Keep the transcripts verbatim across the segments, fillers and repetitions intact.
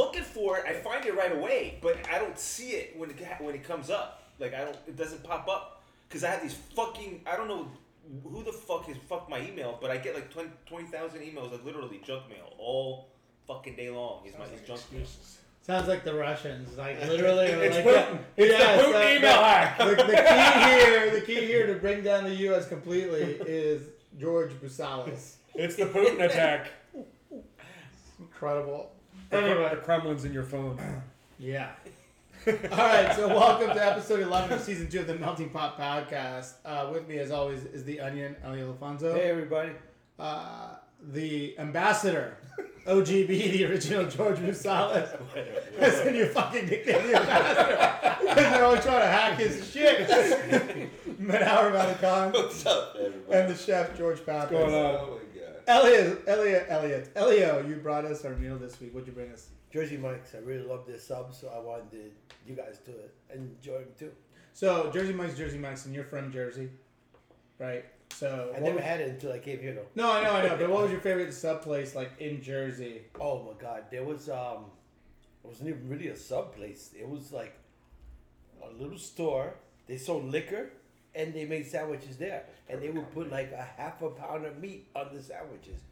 looking for it. I find it right away, but I don't see it when it when it comes up. Like I don't, it doesn't pop up because I have these fucking. I don't know who the fuck has fucked my email, but I get like twenty thousand emails, like literally junk mail all fucking day long. Is my like junk mail. Sounds like the Russians, like literally. It's like, Putin. It's yeah, the Putin so, email hack. The, the key here, the key here to bring down the U S completely is George Busalis. It's the Putin attack. Incredible. Anyway, the Kremlin's in your phone. Yeah. All right, so welcome to episode eleven of season two of the Melting Pot Podcast. Uh, with me, as always, is the Onion, Elliot Alfonso. Hey, everybody. Uh, the ambassador, O G B, the original George Busalis. That's a new fucking nickname, the ambassador. Because they're always trying to hack his shit. Manhour Malikon. What's up, everybody? And the chef, George Pappas. What's going on? Oh, my God. Elliot, Elliot, Elliot. Elio, you brought us our meal this week. What'd you bring us? Jersey Mike's. I really love their subs, so I wanted to, you guys to enjoy them too. So Jersey Mike's, Jersey Mike's, and you're from Jersey, right? So I never was, had it until I came here, though. No, I know, I know. But what was your favorite sub place, like in Jersey? Oh my God, there was um, it wasn't even really a sub place. It was like a little store. They sold liquor, and they made sandwiches there, and they would put like a half a pound of meat on the sandwiches.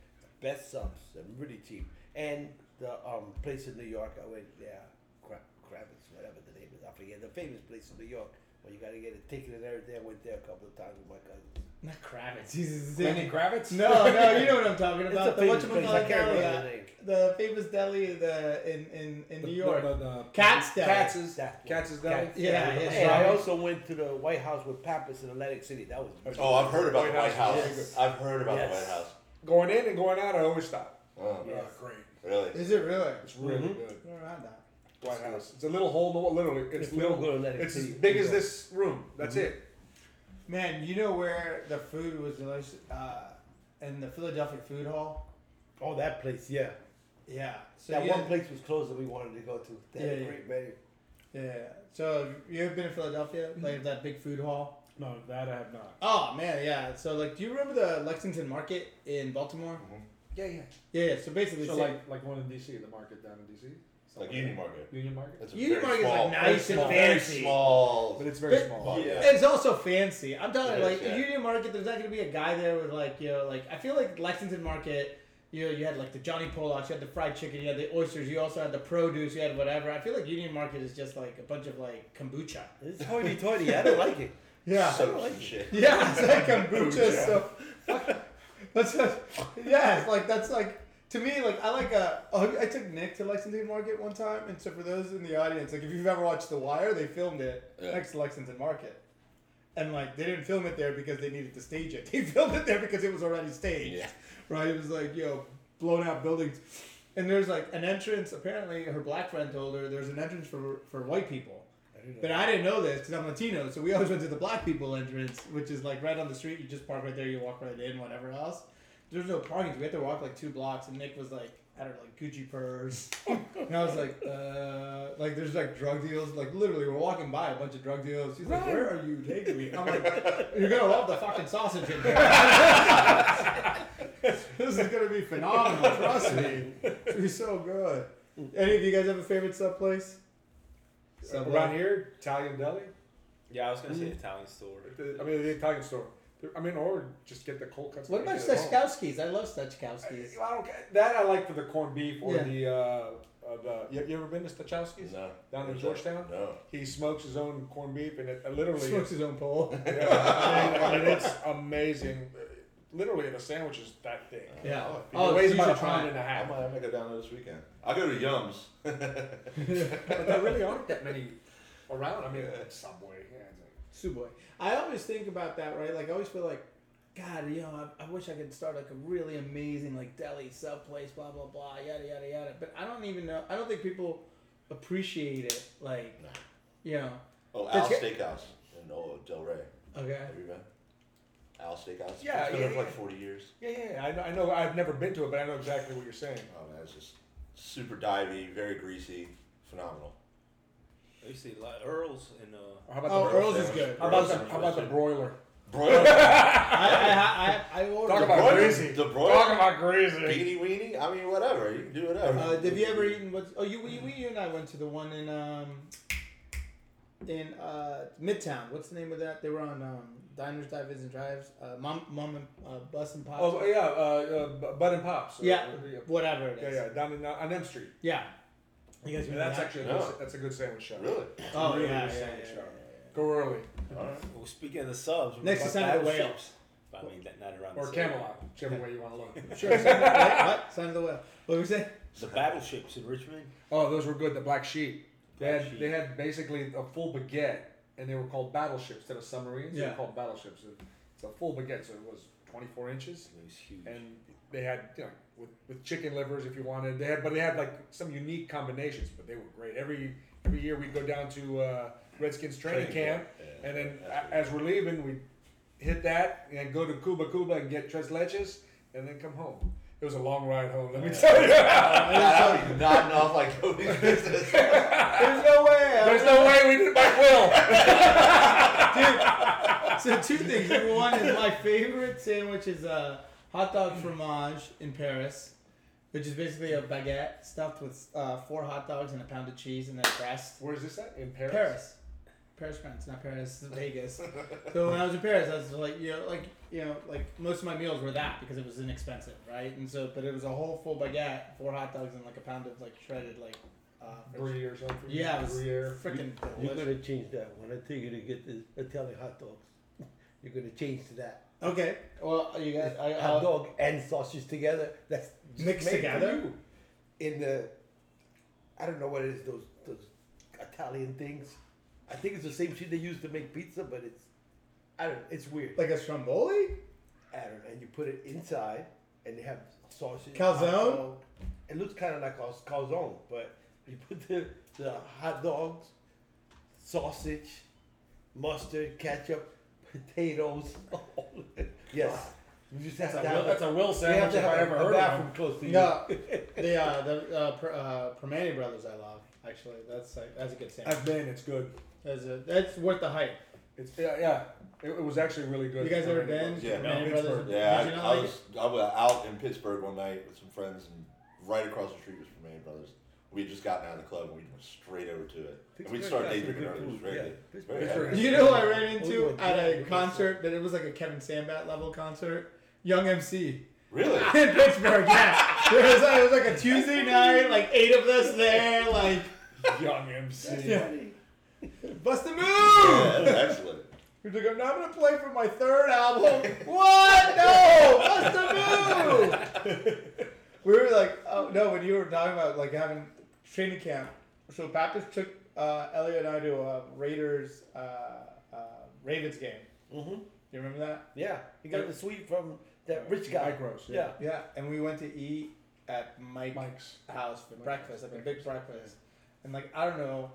Best subs, and really cheap, and the um, place in New York, I went there, Kravitz, whatever the name is, I forget, the famous place in New York, where you got to get a ticket and everything. I went there a couple of times with my cousins. Not Kravitz. Jesus, Lenny Kravitz? No, no, you know what I'm talking about. The famous place, I can't remember the name. The famous deli the, in, in, in New York. The, the, the, Katz's deli. Katz's. Katz's deli? Yeah, yeah. yeah. Hey, I also went to the White House with Pappas in Atlantic City. That was really Oh, I've heard about the White House. Yes. I've heard about yes. the White House. Going in and going out, I always stop. Oh, yes. oh great. Really? Is it really? It's really mm-hmm. good. Where am I White House. It's a little hole, literally. It's, it's little. little it it's as big as this room. That's mm-hmm. it. Man, you know where the food was delicious? Uh, in the Philadelphia Food Hall. Oh, that place, yeah. Yeah. So that one had, place was closed that we wanted to go to. They yeah, had a great menu. Yeah. So you ever been in Philadelphia? Mm-hmm. Like that big food hall? No, that I have not. Oh man, yeah. So like, do you remember the Lexington Market in Baltimore? Mm-hmm. Yeah, yeah. Yeah, yeah. So basically, so like like one in D C, the market down in D C, like, like Union Market. Union Market. Union Market small, is like nice and small, fancy, very small, but it's very but, small. Yeah. It's also fancy. I'm telling you, like yeah. Union Market, there's not going to be a guy there with like you know like I feel like Lexington Market. You know, you had like the Johnny Polacks, you had the fried chicken, you had the oysters, you also had the produce, you had whatever. I feel like Union Market is just like a bunch of like kombucha. It's hoity-toity. I don't like it. Yeah, so I don't like shit. It. Yeah, it's like kombucha. So. Fuck. That's a, yeah, like that's like to me like I like a oh, I took Nick to Lexington Market one time, and so for those in the audience, like if you've ever watched The Wire, they filmed it yeah. next to Lexington Market, and like they didn't film it there because they needed to stage it. They filmed it there because it was already staged, yeah. right? It was like you know blown out buildings, and there's like an entrance. Apparently, her black friend told her there's an entrance for for white people. But I didn't know this because I'm Latino, so we always went to the black people entrance, which is like right on the street. You just park right there, you walk right in, whatever else. There's no parking, so we had to walk like two blocks. And Nick was like, I don't know, like Gucci purse, and I was like, uh, like there's like drug deals. Like literally, we're walking by a bunch of drug deals. She's like, where are you taking me? I'm like, you're gonna love the fucking sausage in there. This is gonna be phenomenal. Trust me, it's gonna be so good. Any of you guys have a favorite sub place? So around here, Italian deli. Yeah, I was gonna mm. say Italian store. I mean the Italian store. I mean, or just get the cold cuts. What about Stachowski's? I love Stachowski's. I, I don't that I like for the corned beef or yeah. the, uh, uh, the. You ever been to Stachowski's? No. Down in Georgetown. No. He smokes his own corned beef and it uh, literally smokes his own pole. Yeah, I mean, I mean, it's amazing. Literally, the sandwich is that thick. Yeah. Uh, oh, it weighs about a pound and a half. I might have to go down there this weekend. I'll go to Yum's. But there really aren't that many around. I mean, yeah. Subway. Yeah, like... Subway. I always think about that, right? Like, I always feel like, God, you know, I, I wish I could start like a really amazing, like, deli, sub place, blah, blah, blah, yada, yada, yada. But I don't even know. I don't think people appreciate it. Like, no. You know. Oh, Al's Steakhouse in Old Del Rey. Okay. Have you been? Al's Steakhouse. Yeah, it's been yeah, for like yeah. forty years. Yeah, yeah, yeah. I know, I know. I've never been to it, but I know exactly what you're saying. Oh man, it's just super divey, very greasy, phenomenal. I used to eat a lot of Earl's and. Uh, how about oh, the Earl's, Earl's is good. How about, the, how about the broiler? Broiled. I, I, I, I ordered. Talk about greasy. The broiled. Talk about greasy. Beanie weenie. I mean, whatever. You can do whatever. Uh, have you ever eaten what? Oh, you, you, you and I went to the one in um in uh Midtown. What's the name of that? They were on um Diners, Dives, and Drives. Uh, Mom, Mom and uh, Bus and Pops. Oh yeah, uh, uh Bud and Pops. Yeah, uh, whatever it is. Yeah, yeah, down in, on M Street. Yeah. You guys, yeah, that's that? actually a good, no. that's a good sandwich shop. Really? Oh really yeah, good yeah, sandwich yeah, shop. Yeah, yeah, yeah. Go early. All right. Well, speaking of the subs, next to Sign of the Whale. I mean, that not around. Or the Camelot, whichever way you want to look. Sure. What? Sign of the Whale. What did we say? The battleships in Richmond. Oh, those were good. The Black Sheep. They had Sheep. They had basically a full baguette, and they were called battleships instead of submarines. Yeah. They were called battleships. It's a full baguette, so it was twenty-four inches. It was huge. And they had, you know, with, with chicken livers if you wanted. They had, but they had like some unique combinations, but they were great. Every every year we'd go down to uh, Redskins training, training camp, camp. Yeah, and then a, as we're leaving, we'd hit that and go to Cuba Cuba and get tres leches and then come home. It was a long ride home, let me yeah. tell you. I would be nodding off like Cody's business. There's no way. There's no way we didn't buy Will. Dude, so two things. Number one is my favorite sandwich is uh, hot dog fromage in Paris, which is basically a baguette stuffed with uh, four hot dogs and a pound of cheese and then breast. Where is this at? In Paris? Paris. Paris, France, not Paris, Vegas. So when I was in Paris, I was like, you know, like, you know, like most of my meals were that because it was inexpensive, right? And so, but it was a whole full baguette, four hot dogs, and like a pound of like shredded like uh, brie or something. Yeah, it was freaking delicious. You're gonna change that one. I think you're gonna get the Italian hot dogs. You're gonna change to that. Okay. Well, you guys, I, hot dog and sausage together. That's mixed together. In the, I don't know what it is. Those those Italian things. I think it's the same shit they use to make pizza, but it's, I don't know, it's weird. Like a stromboli? I don't know, and you put it inside, and they have sausage. Calzone? It looks kind of like a calzone, but you put the, the hot dogs, sausage, mustard, ketchup, potatoes, all of it. Yes. You just have that's, to a, have that's a Will sandwich if I ever heard of close to you. No, the, uh, the uh, per, uh, Primanti Brothers I love. Actually, that's like, that's a good sandwich. I've been. It's good. That's a, that's worth the hype. It's yeah, yeah. It, it was actually really good. You guys ever been? Yeah, no, Pittsburgh. Yeah, I, I, like was, I was out in Pittsburgh one night with some friends, and right across the street was Primanti Brothers. We had just gotten out of the club and we went straight over to it. Pittsburgh, and we started day drinking earlier. It was very good. You know who I ran into at a concert that it was like a Kevin Sandbat level concert? Young M C. Really? In Pittsburgh, yeah. There was, it was like a Tuesday night, like eight of us there, like. Young M C. Yeah. Bust a move! Yeah, that's excellent. He's like, I'm not going to play for my third album. What? No! Bust a move! We were like, oh no, when you were talking about like having training camp. So Pappas took uh, Elliot and I to a Raiders, uh, uh, Ravens game. Mm-hmm. You remember that? Yeah. He got yeah. the suite from that rich guy. Mike Rose. Yeah. yeah. Yeah. And we went to eat at Mike Mike's house for Mike's breakfast, like a big breakfast. And like, I don't know.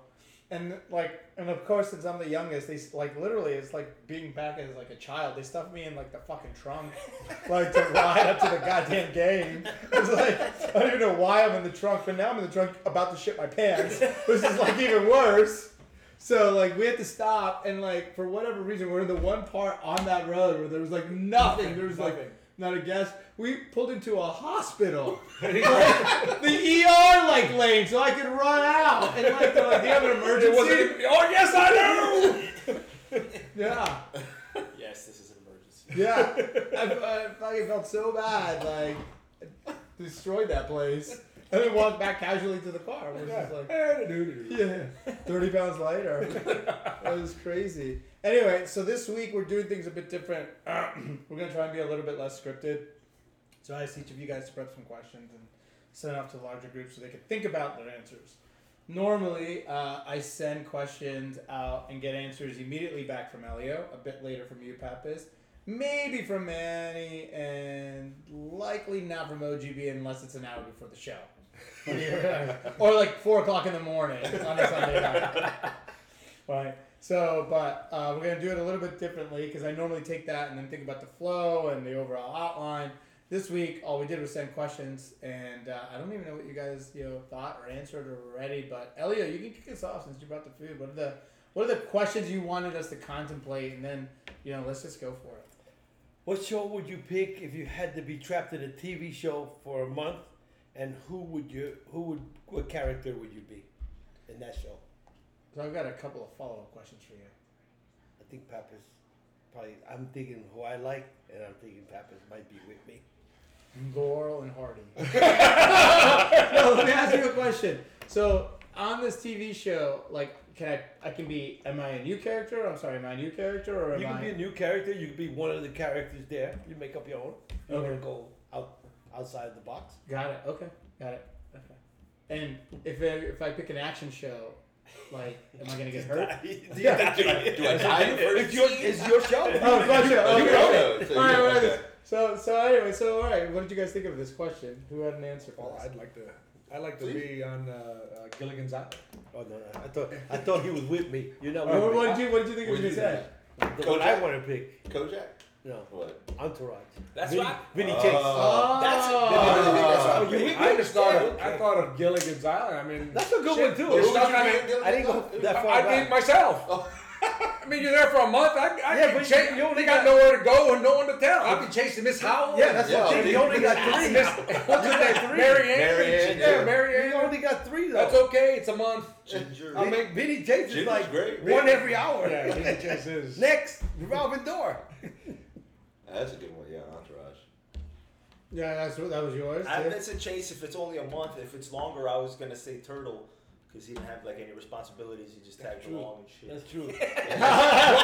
And like, and of course, since I'm the youngest, they like literally, it's like being back as like a child. They stuffed me in like the fucking trunk, like to ride up to the goddamn game. It's like, I don't even know why I'm in the trunk, but now I'm in the trunk about to shit my pants, which is like even worse. So, like, we had to stop, and, like, for whatever reason, we're in the one part on that road where there was, like, nothing. There was, nothing. like, not a guest. We pulled into a hospital. Like, the E R, like, lane, so I could run out. And, like, they're like, do you have an emergency? Wasn't, oh, yes, I do! Yeah. Yes, this is an emergency. Yeah. I, I fucking felt so bad. Like, I destroyed that place. And then walked back casually to the car. It was yeah. just like, yeah, thirty pounds lighter. That was crazy. Anyway, so this week we're doing things a bit different. We're going to try and be a little bit less scripted. So I asked each of you guys to prep some questions and send it off to the larger group so they could think about their answers. Normally, uh, I send questions out and get answers immediately back from Elio, a bit later from you, Pappas. Maybe from Manny, and likely not from O G B unless it's an hour before the show. Or like four o'clock in the morning on a Sunday night. Right. So, but uh, we're going to do it a little bit differently because I normally take that and then think about the flow and the overall outline. This week, all we did was send questions, and uh, I don't even know what you guys you know thought or answered or were ready, but Elio, you can kick us off since you brought the food. What are the What are the questions you wanted us to contemplate? And then, you know, let's just go for it. What show would you pick if you had to be trapped in a T V show for a month? And who would you, who would, what character would you be in that show? So I've got a couple of follow-up questions for you. I think Pappas probably, I'm thinking who I like, and I'm thinking Pappas might be with me. Laurel and Hardy. No, let me ask you a question. So on this T V show, like, can I, I can be, am I a new character? I'm sorry, am I a new character? Or am you can I... be a new character. You can be one of the characters there. You make up your own. You okay. want to go out, outside the box. Got it. Okay. Got it. Okay. And if I, if I pick an action show, like, am I gonna get hurt? Yeah. Do I, do I die first? It's your, it's your show. Oh, it's my show. You know it. All right. Well, okay. So, so anyway, so all right. What did you guys think of this question? Who had an answer for well, this? I'd like to. I'd like to Please? be on uh, uh, Gilligan's Island. Oh no, no! I thought I thought he was with me. You know. Right, what, what did you What did you think of his head? The one I want to pick. Kojak. No. What? Entourage. That's Vinny, right. Vinny Chase. Oh. That's it. Oh. That's right. I, I just thought of, I thought of Gilligan's Island. I mean, that's a good shit. one too. It's not, I, mean, I didn't go that far. I right. named myself. Oh. I mean, you're there for a month. I, I yeah, but chase, you only got, got nowhere to go and no one to tell. I've been chasing Miss Howell. Yeah, that's yeah, what. You only got three. Miss what's her name? Mary Ann. Mary Ann. Yeah, Mary Ann. You only got three though. That's okay. It's a month. Ginger. I mean, Vinny Chase is like one every hour. Yeah, Vinny Chase is next revolving door. That's a good one, yeah, Entourage. Yeah, that's what that was yours. I, that's a chase. If it's only a month, if it's longer, I was gonna say Turtle because he didn't have like any responsibilities. He just tagged along and shit. That's true. Yeah.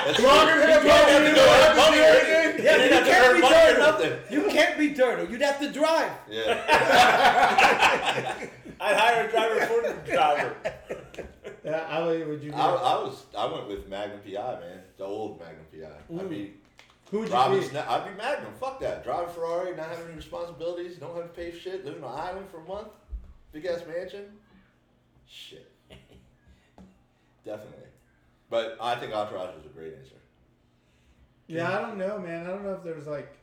That's longer true. than a month. You can't be Turtle. You can't be Turtle. You'd have to drive. Yeah. I'd hire a driver for the driver. Uh, I, would you I, I was. I went with Magnum P I, man. The old Magnum P I. Mm. I mean. Who would you be? Not, I'd be Magnum. Fuck that. Drive a Ferrari, not having any responsibilities, don't have to pay shit, living on an island for a month, big ass mansion. Shit. Definitely. But I think Entourage was a great answer. Yeah, I don't know, man. I don't know if there's like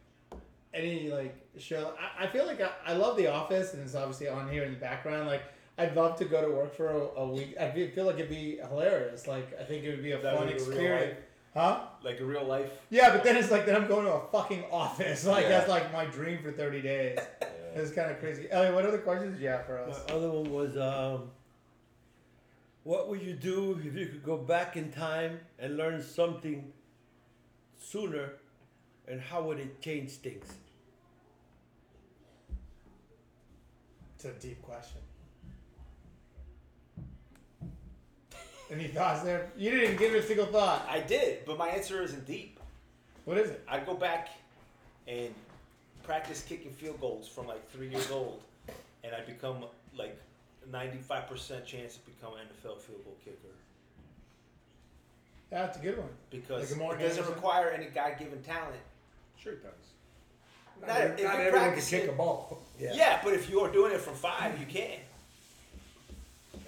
any like show. I, I feel like I, I love The Office, and it's obviously on here in the background. Like, I'd love to go to work for a, a week. I feel like it'd be hilarious. Like, I think it would be a that fun experience. Huh? Like a real life. Yeah, but then it's like then I'm going to a fucking office. Like yeah. that's like my dream for thirty days. Yeah. It's kind of crazy. Elliot, what other questions did you have for us? My other one was, um, what would you do if you could go back in time and learn something sooner, and how would it change things? It's a deep question. Any thoughts there? You didn't give it a single thought. I did, but my answer isn't deep. What is it? I'd go back and practice kicking field goals from like three years old, and I'd become like ninety-five percent chance to become an N F L field goal kicker. That's a good one. Because like it doesn't require any God-given talent. Sure it does. Not, not, if not everyone can kick a ball. Yeah. yeah, but if you're doing it from five, you can.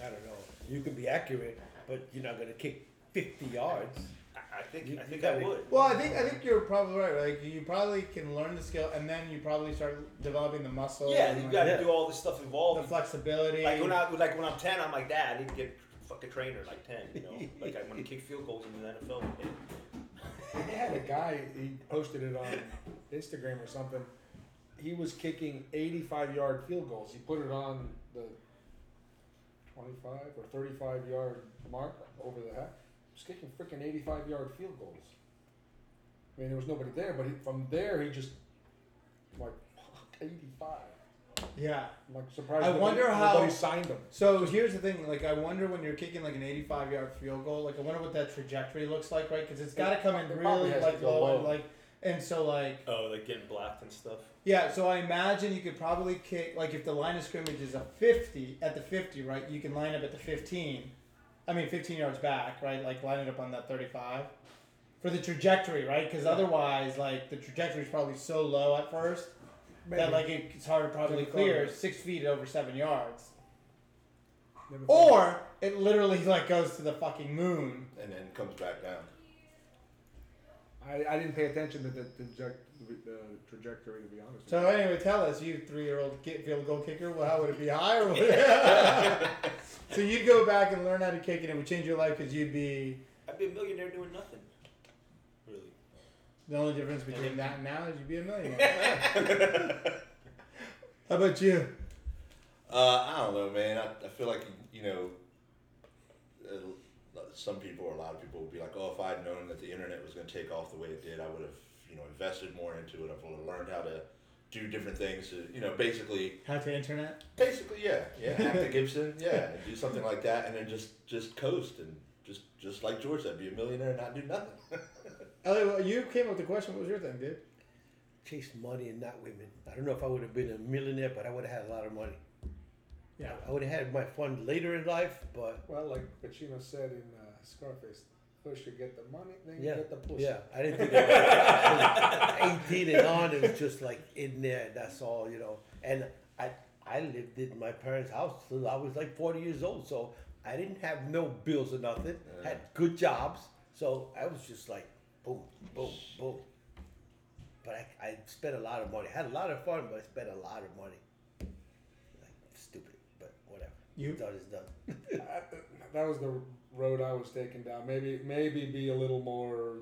I don't know. You can be accurate. But you're not gonna kick fifty yards. I think you, I think I would. Well, I think I think you're probably right. Like you probably can learn the skill, and then you probably start developing the muscle. Yeah, you like, got to yeah. do all this stuff involved. The flexibility. Like when I like when I'm ten, I'm like, Dad, I need to get fucking trainer like ten. You know, like I want to kick field goals in the N F L. They had a guy. He posted it on Instagram or something. He was kicking eighty-five yard field goals. He put it on the twenty-five or thirty-five yard mark over the half. Just kicking freaking eighty-five yard field goals. I mean, there was nobody there, but he, from there he just I'm like eighty-five. Yeah, I'm like surprised. I wonder nobody, how nobody signed him. So here's the thing: like, I wonder when you're kicking like an eighty-five yard field goal. Like, I wonder what that trajectory looks like, right? Because it's got to come in really like low, low, like. And so, like... Oh, like getting blocked and stuff? Yeah, so I imagine you could probably kick... Like, if the line of scrimmage is a fifty, at the fifty, right, you can line up at the fifteen. I mean, fifteen yards back, right? Like, line it up on that thirty-five. For the trajectory, right? Because otherwise, like, the trajectory is probably so low at first Maybe. that, like, it's hard to probably clear six feet over seven yards. Never or it literally, like, goes to the fucking moon. And then comes back down. I, I didn't pay attention to the, the, the trajectory, to be honest. So anyway, tell us, you three-year-old field goal kicker, well, how would it be higher? So you'd go back and learn how to kick, and it would change your life because you'd be be a millionaire doing nothing. Really. The only difference between that and now is you'd be a millionaire. How about you? Uh, I don't know, man. I, I feel like, you know, uh, some people or a lot of people would be like, oh, if I had known that the internet was going to take off the way it did, I would have, you know, invested more into it. I would have learned how to do different things to, you know, basically. Hack the internet? Basically, yeah. Yeah, hack the Gibson. Yeah, and do something like that and then just, just coast and. Just just like George said, be a millionaire and not do nothing. Elliot, well, you came up with the question. What was your thing, dude? Chase money and not women. I don't know if I would have been a millionaire, but I would have had a lot of money. Yeah. I would have had my fun later in life, but... Well, like Pacino said in uh, Scarface, first you get the money, then yeah. you get the pussy. Yeah, I didn't think that. I was eighteen and on, it was just like in there, that's all, you know. And I, I lived in my parents' house till I was like forty years old, so... I didn't have no bills or nothing. Yeah. Had good jobs, so I was just like, boom, boom, boom. But I, I spent a lot of money. I had a lot of fun, but I spent a lot of money. Like stupid, but whatever. You thought it's done. I, that was the road I was taking down. Maybe, maybe be a little more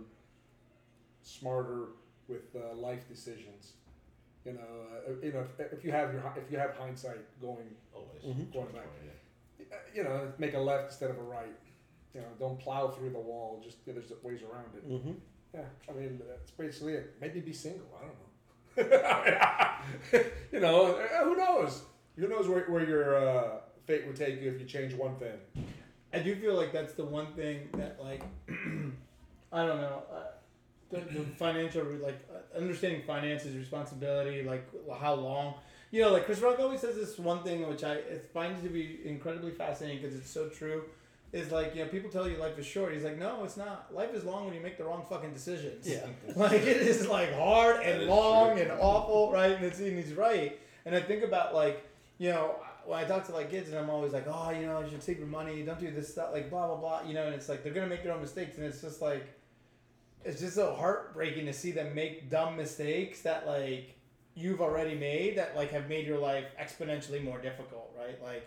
smarter with uh, life decisions. You know, uh, you know, if, if you have your if you have hindsight going always mm-hmm. going back. Yeah. You know, make a left instead of a right. You know, don't plow through the wall. Just you know, there's ways around it. Mm-hmm. Yeah, I mean, that's basically it. Maybe be single. I don't know. I mean, you know, who knows? Who knows where where your uh, fate would take you if you change one thing? I do feel like that's the one thing that, like, I don't know, uh, the, the financial, like, uh, understanding finances, responsibility, like, how long. You know, like Chris Rock always says this one thing, which I it finds to be incredibly fascinating because it's so true, is like, you know, people tell you life is short. He's like, no, it's not. Life is long when you make the wrong fucking decisions. Yeah. Like, it is, like, hard and long true. And awful, right? And, it's, and he's right. And I think about, like, you know, when I talk to, like, kids and I'm always like, oh, you know, you should save your money. Don't do this stuff, like, blah, blah, blah. You know, and it's like, they're going to make their own mistakes. And it's just, like, it's just so heartbreaking to see them make dumb mistakes that, like, you've already made that like have made your life exponentially more difficult, right? Like,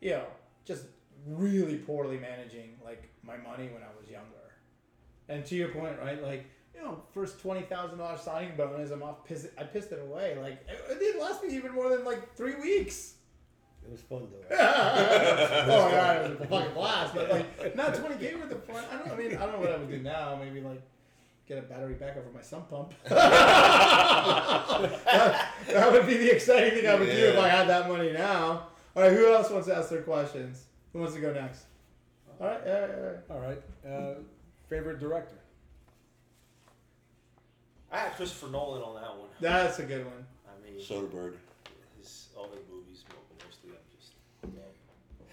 you know, just really poorly managing like my money when I was younger. And to your point, right? Like, you know, first twenty thousand dollars signing bonus, I'm off piss- I pissed it away. Like, it didn't last me even more than like three weeks. It was fun though. Right? Oh God, it was a fucking blast. But like, not twenty K worth of fun. I don't. I mean, I don't know what I would do now. Maybe like. Get a battery backup for my sump pump. that, that would be the exciting thing I would yeah. do if I had that money now. All right, who else wants to ask their questions? Who wants to go next? All right, all right, all right. All right. Uh, favorite director? I had Christopher Nolan on that one. That's a good one. I mean, Soderbergh. His all the movies, mostly I'm just. Love.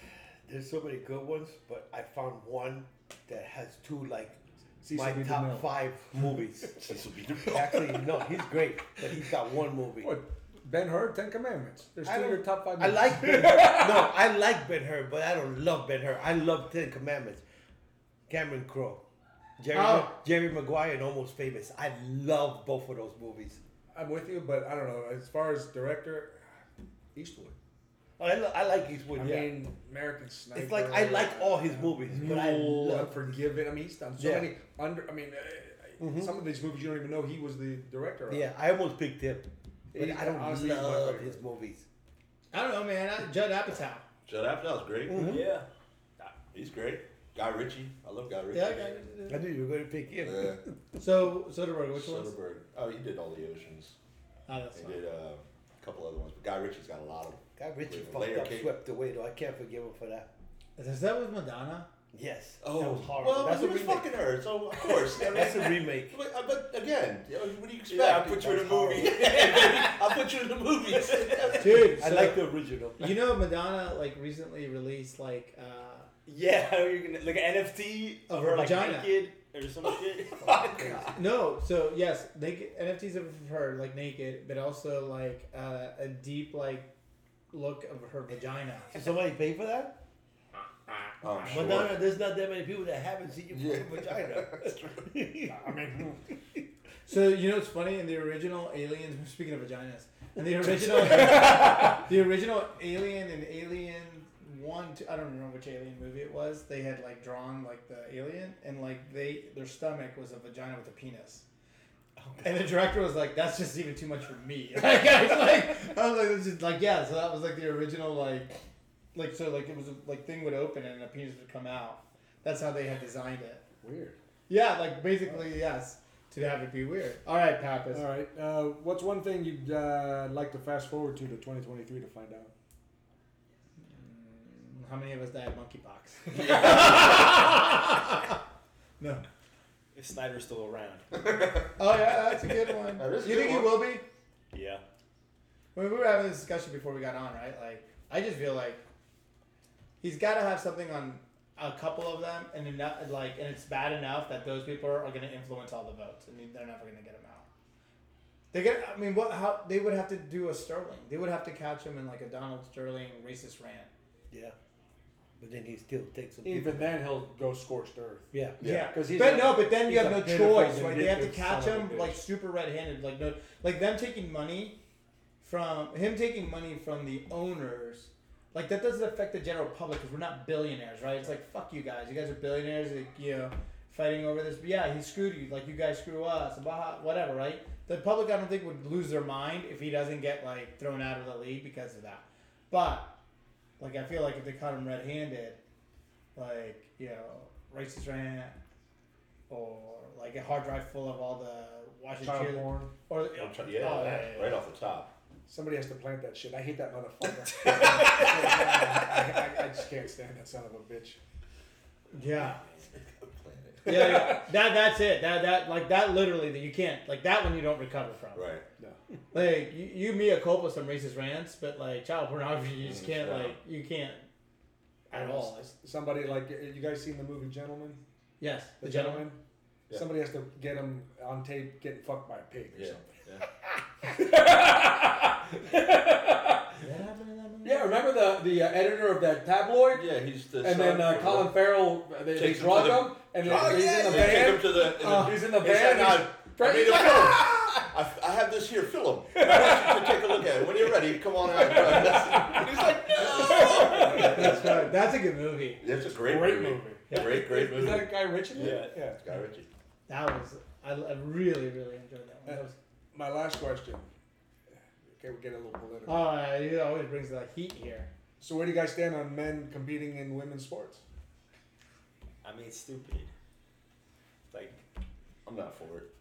There's so many good ones, but I found one that has two like. My top five movies. Actually, no, he's great, but he's got one movie. What? Ben-Hur, Ten Commandments. There's still your top five movies. I like Ben-Hur. No, I like Ben-Hur, but I don't love Ben-Hur. I love Ten Commandments. Cameron Crowe. Jerry, oh. Jerry Maguire and Almost Famous. I love both of those movies. I'm with you, but I don't know. As far as director, Eastwood. I, lo- I like Eastwood. I yeah. mean, American Sniper. It's like I like all his movies, but I love Forgiven. I mean, he's done so yeah. many under. I mean, uh, mm-hmm. some of these movies you don't even know he was the director of. Yeah, I almost picked him. But I don't honestly love his movies. I don't know, man. I, Judd Apatow. Judd Apatow's great. Mm-hmm. Yeah, he's great. Guy Ritchie. I love Guy Ritchie. Yeah, Guy, uh, I knew you were going to pick him. Uh, so Soderbergh, which one? Soderbergh. Ones? Oh, he did all the Oceans. Oh, that's he fine. Did. Uh, couple other ones, but Guy Ritchie's got a lot of them. Guy Ritchie fucked up, swept away though. I can't forgive him for that. Is that with Madonna? Yes. Oh, that was horrible. Well, that's he a was remake. Fucking her, so of course. That's a remake. But, but again, what do you expect? Yeah, I put you in a movie. I put you in the movies, dude. So, I like the original. You know, Madonna like recently released like uh yeah, you're gonna like an N F T of her like naked or some shit. Oh, no, so yes, they get N F Ts of her like naked, but also like uh, a deep like look of her vagina. Did somebody pay for that? Oh, but sure. no, no, there's not that many people that haven't seen your yeah. vagina. That's true. I mean, so you know it's funny in the original Aliens. We're speaking of vaginas, in the original, the original Alien and Alien. one, two, I don't remember which Alien movie it was. They had like drawn like the alien, and like they their stomach was a vagina with a penis. Oh, and the director was like, "That's just even too much for me." Like, I was like, I was like, this is like, yeah. So that was like the original, like, like so like it was a, like thing would open and a penis would come out. That's how they had designed it. Weird. Yeah, like basically, oh. Yes. To have it be weird. All right, Pappas. All right. Uh, what's one thing you'd uh, like to fast forward to to twenty twenty-three to find out? Mm, how many of us died of monkeypox? No. If Snyder's still around. Oh, yeah, that's a good one. You good think one. He will be? Yeah. When we were having this discussion before we got on, right? Like, I just feel like he's got to have something on a couple of them, and enough, like, and it's bad enough that those people are, are going to influence all the votes. I mean, they're never going to get him out. They get. I mean, what? How they would have to do a Sterling? They would have to catch him in like a Donald Sterling racist rant. Yeah, but then he still takes. Some Even people. Then he'll go scorched earth. Yeah, yeah. Because yeah. but a, no, but then you have no choice. Right? They have to catch him like super red-handed. Like no, like them taking money from him taking money from the owners. Like, that doesn't affect the general public because we're not billionaires, right? It's like, fuck you guys. You guys are billionaires, like, you know, fighting over this. But yeah, he screwed you. Like, you guys screw us, whatever, right? The public, I don't think, would lose their mind if he doesn't get, like, thrown out of the league because of that. But, like, I feel like if they caught him red-handed, like, you know, racist rant or, like, a hard drive full of all the Washington porn. Or, yeah, oh, yeah, right off the top. Somebody has to plant that shit. I hate that motherfucker. I, I, I just can't stand that son of a bitch. Yeah. yeah, yeah. That that's it. That that like that literally that you can't like that one you don't recover from. Right. No. Like you, you mea culpa some racist rants, but like child pornography you just can't like you can't at all. Somebody like you guys seen the movie Gentlemen? Yes. The, the Gentleman. Gentleman? Yeah. Somebody has to get him on tape getting fucked by a pig or yeah. something. Yeah. yeah, remember the the uh, editor of that tabloid? Yeah, he's the and then uh, Colin Farrell. They, they drug him, him, and oh, he's, yeah, in the van. Him to the, in uh, the, he's in the van. He's in the van. I, I have this here, film. I want you to take a look at it. When you're ready, come on out. And he's like, no. That's, right. That's a good movie. That's a great, great movie. movie. Yeah. Great, great movie. Is that Guy Ritchie? Yeah, yeah, Guy Ritchie. That was I, I really, really enjoyed that one. That was my last question. Okay, we get a little political. Oh, uh, it always brings the heat here. So, where do you guys stand on men competing in women's sports? I mean, it's stupid. Like, I'm not for it.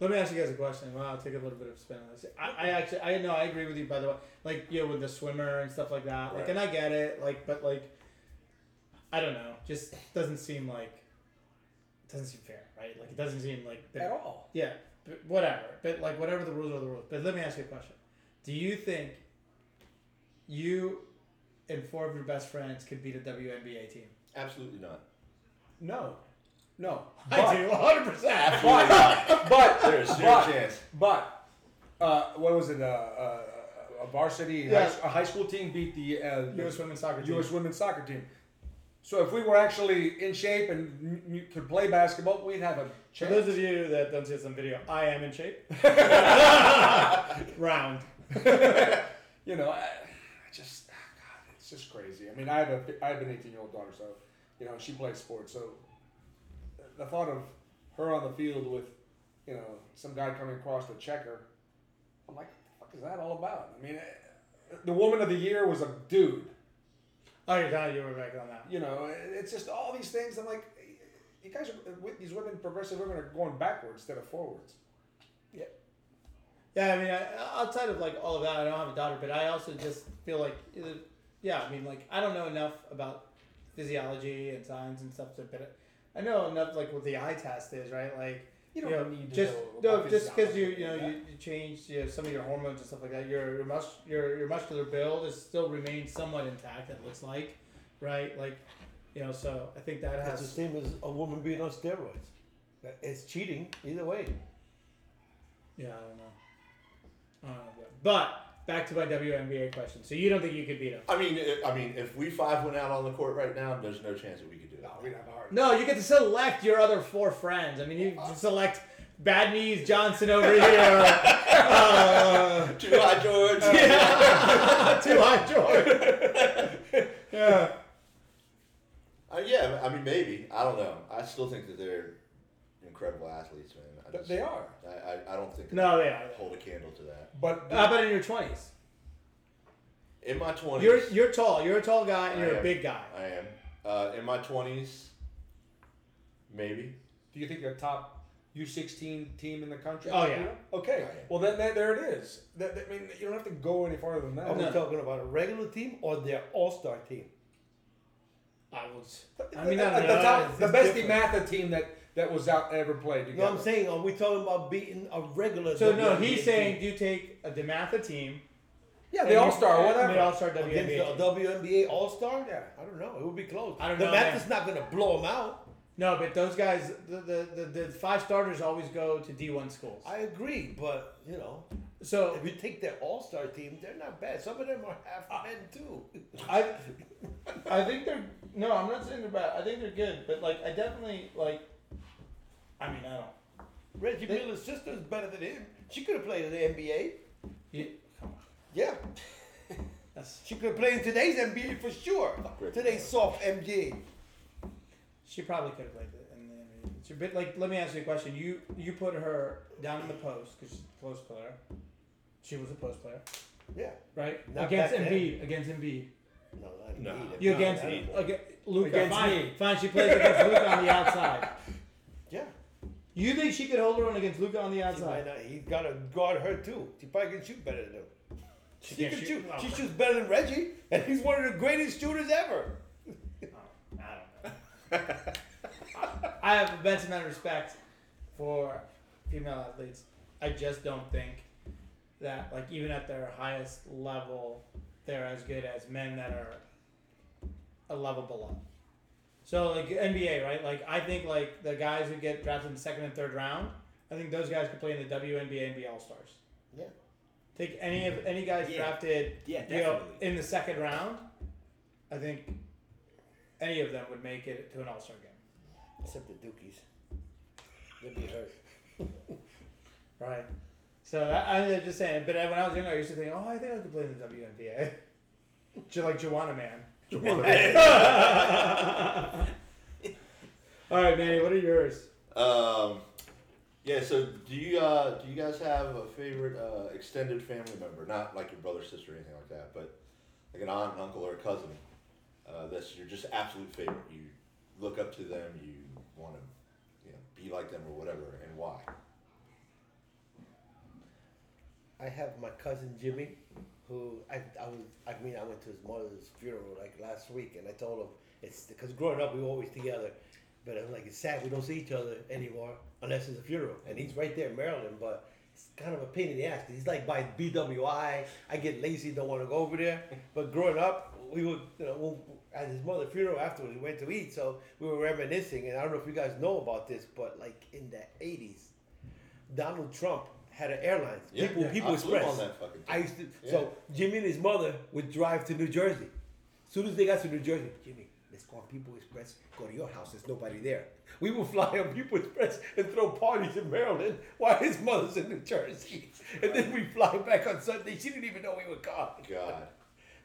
Let me ask you guys a question. Well, I'll take a little bit of a spin on this. I, I actually, I know, I agree with you, by the way. Like, you know, with the swimmer and stuff like that. Right. Like, and I get it. Like, but like, I don't know. Just doesn't seem like, it doesn't seem fair, right? Like, it doesn't seem like at all. Yeah, but whatever. But like, whatever the rules are, the rules. But let me ask you a question. Do you think you and four of your best friends could beat a W N B A team? Absolutely not. No. No, but, I do one hundred percent. But, but there's a but, chance. But uh, what was it? Uh, uh, a varsity, yeah. high, a high school team beat the uh, U S women's soccer team. U S women's soccer team. So if we were actually in shape and you could play basketball, we'd have a chance. For those of you that don't see this on video, I am in shape. Round. You know, I, I just, oh God, it's just crazy. I mean, I have a, I have an eighteen-year-old daughter, so you know she plays sports, so. The thought of her on the field with, you know, some guy coming across the checker, I'm like, what the fuck is that all about? I mean, the woman of the year was a dude. Oh, you're glad you were back on that. You know, it's just all these things. I'm like, you guys, are, these women, progressive women are going backwards instead of forwards. Yeah. Yeah, I mean, outside of, like, all of that, I don't have a daughter, but I also just feel like, yeah, I mean, like, I don't know enough about physiology and science and stuff to better. I know enough, like, what the eye test is, right? Like, you don't you know, need to just know no, just because you you know yeah. you, you change you know, some of your hormones and stuff like that. Your your mus- your your muscular build is still remains somewhat intact. It looks like, right? Like, you know. So I think that has it's the same as a woman being on steroids. It's cheating either way. Yeah, I don't know. I don't know. But back to my W N B A question. So you don't think you could beat him? I mean, if, I mean, if we five went out on the court right now, there's no chance that we could do it. No, we'd have a hard time. No, you get to select your other four friends. I mean, you uh, select Bad Knees Johnson over here. uh, Too High George. Yeah. Too High George. Yeah. Uh, yeah, I mean, maybe. I don't know. I still think that they're incredible athletes, man. I just, they are. I, I, I don't think no, they are. Hold a candle to that. But how about in your twenties? In my twenties. You're you're tall. You're a tall guy, and I you're am. a big guy. I am. Uh, in my twenties, maybe. Do you think they're top... U sixteen team in the country? Oh, yeah. Okay. Oh, yeah. Well, then that, there it is. That, that, I mean, you don't have to go any farther than that. Are we no. talking about a regular team or their all-star team? I was... I mean, I, I, the, top, the best Matha team that, that was out ever played together. No, I'm saying, are we talking about beating a regular... So, no, he's saying, do you take a DeMatha team... Yeah, the All-Star, whatever. The All-Star W N B A. The W N B A All-Star? Yeah, I don't know. It would be close. I don't know. DeMatha's not going to blow them out. No, but those guys, the, the, the, the five starters always go to D one schools. I agree, but, you know, so if you take their all-star team, they're not bad. Some of them are half-men, too. I I think they're, no, I'm not saying they're bad. I think they're good, but, like, I definitely, like, I mean, I don't. Reggie Miller's sister is better than him. She could have played in the N B A. Yeah. Come on. Yeah. She could have played in today's N B A for sure. Today's soft N B A. She probably could have played it. And then, it's a bit like, let me ask you a question. You you put her down in the post because she's a post player. She was a post player. Yeah. Right? Not against Embiid. Against Embiid. No, not no. Embiid. You against Embiid. Luka. Against fine. Me. Fine. She plays against Luka on the outside. Yeah. You think she could hold her on against Luka on the outside? She might not. He's got to guard her too. She probably can shoot better than him. She, she can shoot. shoot. Oh. She shoots better than Reggie, and he's one of the greatest shooters ever. I have an immense amount of respect for female athletes. I just don't think that, like, even at their highest level, they're as good as men that are a level below. So, like, N B A, right? Like, I think, like, the guys who get drafted in the second and third round, I think those guys could play in the W N B A and be all-stars. Yeah. Take any of any guys yeah. drafted yeah, you know, in the second round, I think... any of them would make it to an all-star game. Except the Dukies. They'd be hurt. Right. So I, I'm just saying, but when I was younger, I used to think, oh, I think I could play in the W N B A. Just like Juana Man. Juana Man. All right, Manny, what are yours? Um, yeah, so do you uh, do you guys have a favorite uh, extended family member? Not like your brother, sister, or anything like that, but like an aunt, an uncle, or a cousin. Uh, that's your just absolute favorite. You look up to them. You want to, you know, be like them or whatever, and why? I have my cousin Jimmy, who I I was I mean I went to his mother's funeral like last week, and I told him it's because growing up we were always together, but I'm like it's sad we don't see each other anymore unless it's a funeral, and he's right there in Maryland, but. It's kind of a pain in the ass. He's like by B W I. I get lazy, don't want to go over there. But growing up, we would, you know, at his mother's funeral afterwards, we went to eat. So we were reminiscing. And I don't know if you guys know about this, but like in the eighties, Donald Trump had an airline. Yeah, people yeah, people expressed. I used to, yeah. So Jimmy and his mother would drive to New Jersey. As soon as they got to New Jersey, Jimmy, let's call People Express, go to your house, there's nobody there. We will fly on People Express and throw parties in Maryland while his mother's in New Jersey. And then we fly back on Sunday. She didn't even know we were gone. God.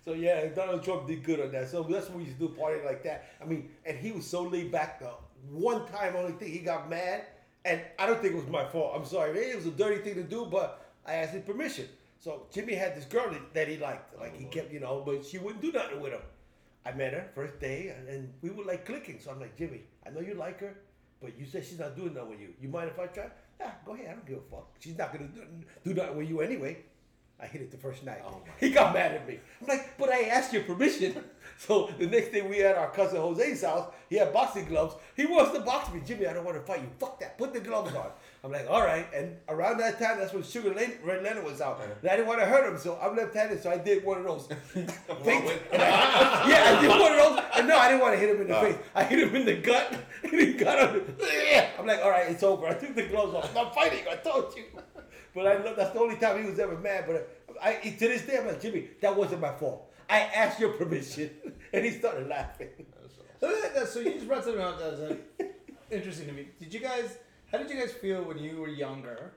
So yeah, Donald Trump did good on that. So that's when we used to do partying like that. I mean, and he was so laid back though. One time only thing he got mad, and I don't think it was my fault. I'm sorry, man. It was a dirty thing to do, but I asked his permission. So Jimmy had this girl that he liked. Like oh, he kept, you know, but she wouldn't do nothing with him. I met her first day, and we were like clicking. So I'm like, Jimmy, I know you like her, but you said she's not doing that with you. You mind if I try? Yeah, go ahead. I don't give a fuck. She's not gonna do that with you anyway. I hit it the first night. Oh he got mad at me. I'm like, but I asked your permission. So the next day we had our cousin Jose's house. He had boxing gloves. He wants to box me. Jimmy, I don't want to fight you. Fuck that. Put the gloves on. I'm like, all right. And around that time, that's when Sugar Red Leonard was out. And I didn't want to hurt him, so I'm left-handed, so I did one of those. I, yeah, I did one of those. And no, I didn't want to hit him in the uh, face. I hit him in the gut. And he got on the, I'm like, all right, it's over. I took the gloves off. I'm fighting. I told you. But I love, that's the only time he was ever mad. But I, I, to this day, I'm like, Jimmy, that wasn't my fault. I asked your permission. And he started laughing. That's awesome. So you just brought something up that was like, interesting to me. Did you guys, how did you guys feel when you were younger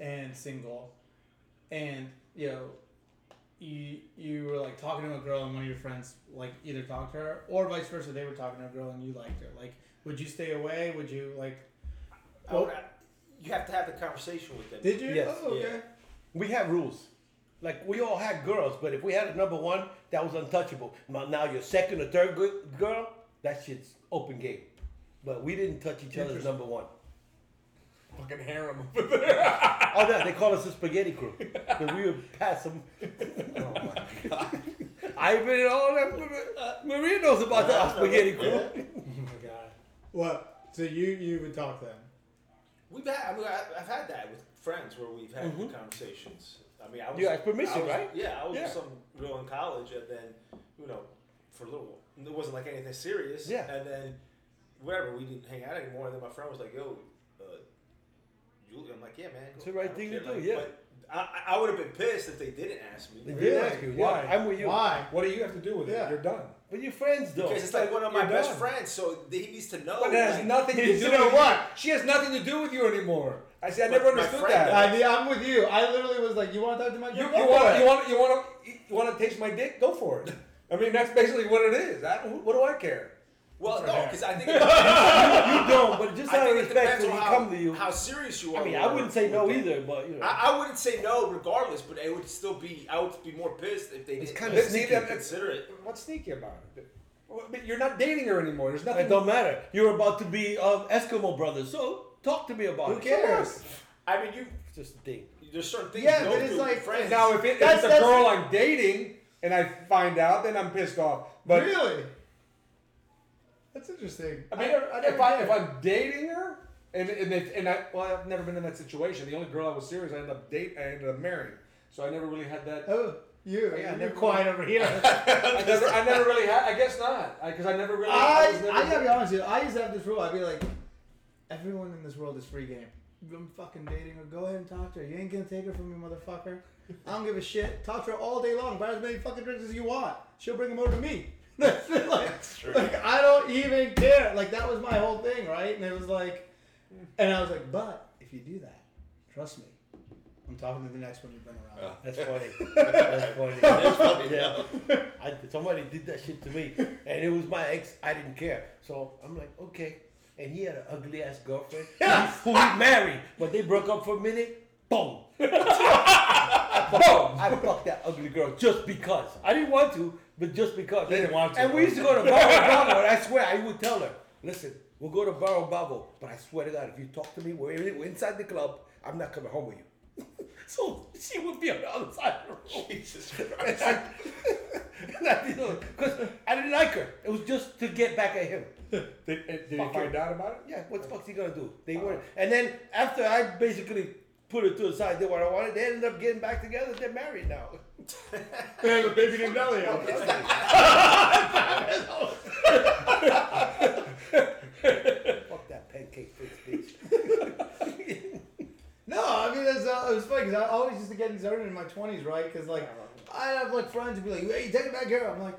and single and, you know, you you were like talking to a girl and one of your friends like either talked to her or vice versa, they were talking to a girl and you liked her. Like, would you stay away? Would you like? Well, would, you have to have the conversation with them. Did you? Yes. Oh, okay. Yeah. We had rules. Like, we all had girls, but if we had a number one, that was untouchable. Now your second or third girl, that shit's open game. But we didn't touch each other's number one. Fucking harem over there. Oh, no, they call us the spaghetti crew. Because we would pass them. Oh, my God. I've been all that. Maria knows about the yeah, spaghetti crew. Yeah. Oh, my God. What? So you, you would talk to them? We've had, I mean, I've had that with friends where we've had mm-hmm. conversations. I mean, I was. You had permission, was, right? Yeah, I was yeah. with some girl in college, and then, you know, for a little while, it wasn't like anything serious. Yeah. And then, whatever, we didn't hang out anymore. And then my friend was like, yo, uh, Julie. I'm like, yeah, man. It's the right thing to do, like, yeah. But I, I would have been pissed if they didn't ask me. They really? didn't ask you. Why? Why? I'm with you. Why? What do you have to do with yeah. it? You're done. But your friends, though. Because it's like one of my You're best done. friends, so he needs to know. But that has nothing to do with you. What? She has nothing to do with you anymore. I said I never understood that. I, I'm with you. I literally was like, you want to talk to my dick? You, you want you want you want to you want to taste my dick? Go for it. I mean, that's basically what it is. I don't, what do I care? Well, no, because I think it, you, you don't. But just out of respect, when he comes to you, how serious you are. I mean, I wouldn't say no either, but you know, I, I wouldn't say no regardless. But it would still be. I would be more pissed if they didn't kind of sneaky. Consider it. What's sneaky about it? But you're not dating her anymore. There's nothing. It don't matter. You're about to be of Eskimo brothers, so. Talk to me about Who it. Who cares? I mean, you just think there's certain things. Yeah, you but it's like friends. Now, if, it, if that's, it's a girl it. I'm dating and I find out, then I'm pissed off. But really, that's interesting. I mean, I, I if I if I'm dating her and and, if, and I well, I've never been in that situation. The only girl I was serious, I ended up date, I ended up marrying. So I never really had that. Oh, you? Yeah, you're quiet really, over here. I never, I never really had. I guess not, because I, I never really. I I, never I gotta be honest with you. I used to have this rule. I'd be like, everyone in this world is free game. I'm fucking dating her. Go ahead and talk to her. You ain't gonna take her from me, motherfucker. I don't give a shit. Talk to her all day long. Buy as many fucking drinks as you want. She'll bring them over to me. That's like, That's true. Like, I don't even care. Like, that was my whole thing, right? And it was like, and I was like, but if you do that, trust me, I'm talking to the next one you bring around. Oh. That's funny. That's funny. That's funny. Yeah. I, somebody did that shit to me, and it was my ex. I didn't care, so I'm like, okay. And he had an ugly ass girlfriend yeah. who he married, but they broke up for a minute. Boom! I, fucked, I fucked that ugly girl just because I didn't want to, but just because. They didn't want to. And we used to go to Barro Bravo, and I swear I would tell her, "Listen, we'll go to Barro Bravo, but I swear to God, if you talk to me, we're inside the club. I'm not coming home with you." So she would be on the other side of the room. Jesus Christ! Because I didn't like her. It was just to get back at him. Did, did he find out about it? Yeah, what the fuck's he gonna do? They uh-huh. weren't. And then after I basically put it to the side, did what I wanted, they ended up getting back together. They're married now. They have a baby named Nelly. Fuck that pancake face, bitch. No, I mean, that's, uh, it was funny because I always used to get exerted in my twenties, right? Because, like, I'd have, like, friends who'd be like, hey, take it back here. I'm like,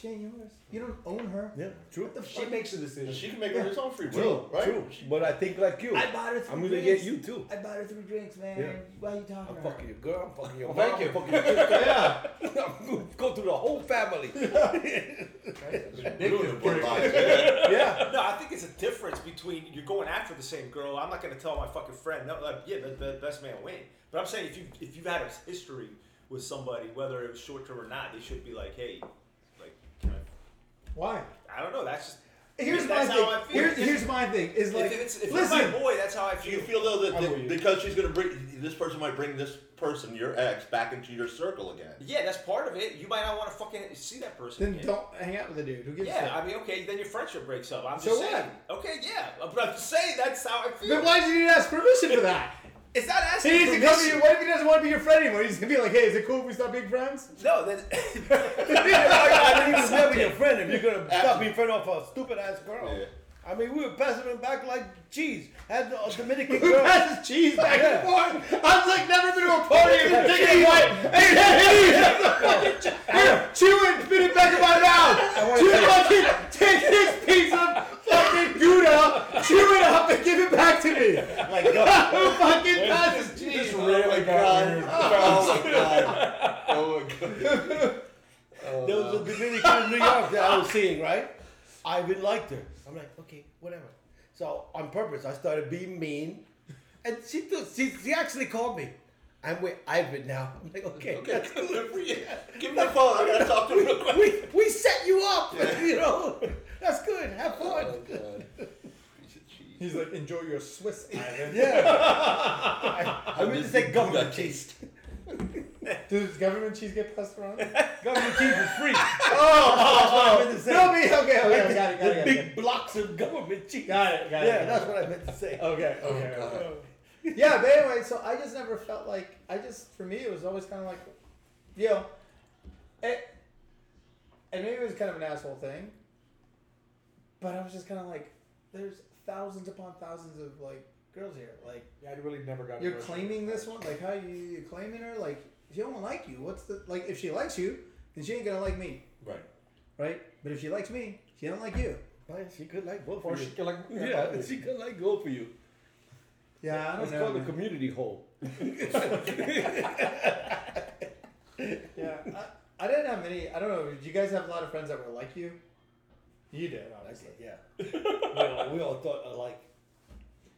she ain't yours. You don't own her. Yeah, true. What the she fuck? Makes the decision. She can make yeah. her own free will, right? True. But I think like you. I bought her three I'm drinks. I'm gonna get you too. I bought her three drinks, man. Yeah. Why are you talking? I'm fucking your girl. I'm fucking your mom. Thank you. I'm fucking your sister. Yeah. I'm gonna go through the whole family. Yeah. No, I think it's a difference between you're going after the same girl. I'm not gonna tell my fucking friend. No, like, yeah, the, the best man win. But I'm saying if you if you've had a history with somebody, whether it was short term or not, they should be like, hey. Why? I don't know. That's just here's my that's thing. How I feel. Here's, here's my thing. Is like, if, it's, if listen, you're my boy, that's how I feel. Do you feel though that the, because she's gonna bring this person might bring this person, your ex, back into your circle again? Yeah, that's part of it. You might not want to fucking see that person. Then again. Don't hang out with the dude. Who gives yeah, a I mean, okay, then your friendship breaks up. I'm so just saying. What? Okay, yeah, but I'm just saying that's how I feel. Then why did you ask permission for that? It's not asking he needs to come to you. What if he doesn't want to be your friend anymore? He's going to be like, hey, is it cool if we stop being friends? No, then... I mean, you was never your friend if you're going to stop being friend off a stupid-ass girl. Yeah. I mean, we were passing him back like cheese. Had a Dominican girl. We passed cheese back yeah. and forth. I was like, never been to a party and you're taking a wife. Hey, hey, that's a fucking cheese. Here, chew it and spit it back in my mouth. Chew fucking, take this piece of fucking Gouda, chew it up and give it back to me. Like, who fucking passes cheese? This really got weird. Oh, my God. Oh, my God. seeing, right? I really liked her. I'm like, okay, whatever. So on purpose, I started being mean, and she too, she, she actually called me. I'm with Ivan now. I'm like, okay, okay. That's cool. Give me my phone. I gotta talk to him real quick. We, we, we set you up, yeah. You know. That's good. Have fun. Oh, God. He's like, enjoy your Swiss, Ivan. Yeah. I, I mean, just say government cheese. Does government cheese get passed around? Government cheese is free. Oh, that's what I meant to say. No, me. Okay, okay, okay. Got it, got it. The big blocks of government cheese. Got it, got it. Yeah, that's what I meant to say. Okay, okay. Oh, okay. Yeah, but anyway, so I just never felt like, I just, for me, it was always kind of like, you know, it, and maybe it was kind of an asshole thing, but I was just kind of like, there's thousands upon thousands of, like, girls here. Like, yeah, I really never got you're claiming this one? Like, how you, you claiming her? Like, she don't like you. What's the, like, if she likes you, then she ain't going to like me. Right. Right? But if she likes me, she don't like you. Right, she could like both of you. Or she could like, yeah, yeah she could like both of you. Yeah, I don't it's know. It's called man. The community hole. Yeah, I, I didn't have many. I don't know. Did you guys have a lot of friends that were like you? You did, obviously. Did, yeah. we, all, we all thought alike.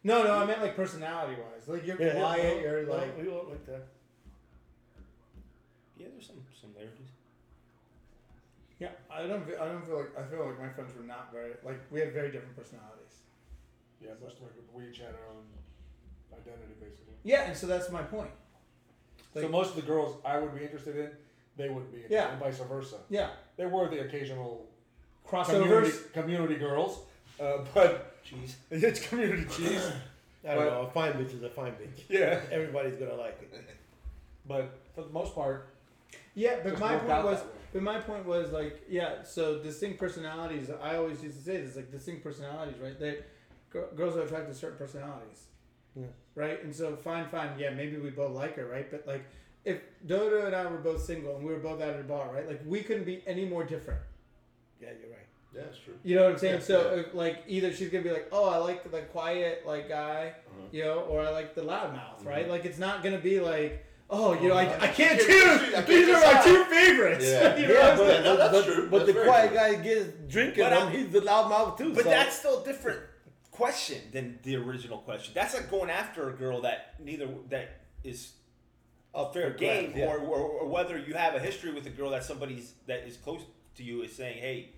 No, no, I meant like personality-wise. Like you're yeah, quiet, yeah, you're like... We all like that. Yeah, there's some similarities. Yeah, I don't I don't feel like... I feel like my friends were not very... Like, we had very different personalities. Yeah, much like we each had our own identity, basically. Yeah, and so that's my point. Like, so most of the girls I would be interested in, they wouldn't be interested, yeah. And vice versa. Yeah. There were the occasional crossovers, community, community girls, uh, but cheese. It's community cheese. I don't but, know. A fine bitch is a fine bitch. Yeah, everybody's gonna like it. But for the most part, yeah. But my point was, but my point was like, yeah. So distinct personalities. I always used to say this, like distinct personalities, right? They girls are attracted to certain personalities, yeah. Right? And so, fine, fine, yeah, maybe we both like her, right? But like, if Dodo and I were both single and we were both out at a bar, right? Like, we couldn't be any more different. Yeah, you're right. Yeah, that's true. You know what I'm saying? Yeah, so, yeah. If, like, either she's gonna be like, "Oh, I like the, the quiet, like guy," uh-huh. You know, or I like the loudmouth, right? Mm-hmm. Like, it's not gonna be like, "Oh, you know, I, I can't choose. These are my two favorites." Yeah, you know yeah but, that, that's but, true. But that's the quiet true. Guy gets drinking, but and he's the loudmouth too. But so. That's still different. Question than the original question. That's like going after a girl that neither that is a fair game, yeah. or, or, or whether you have a history with a girl that somebody's that is close to you is saying, "Hey,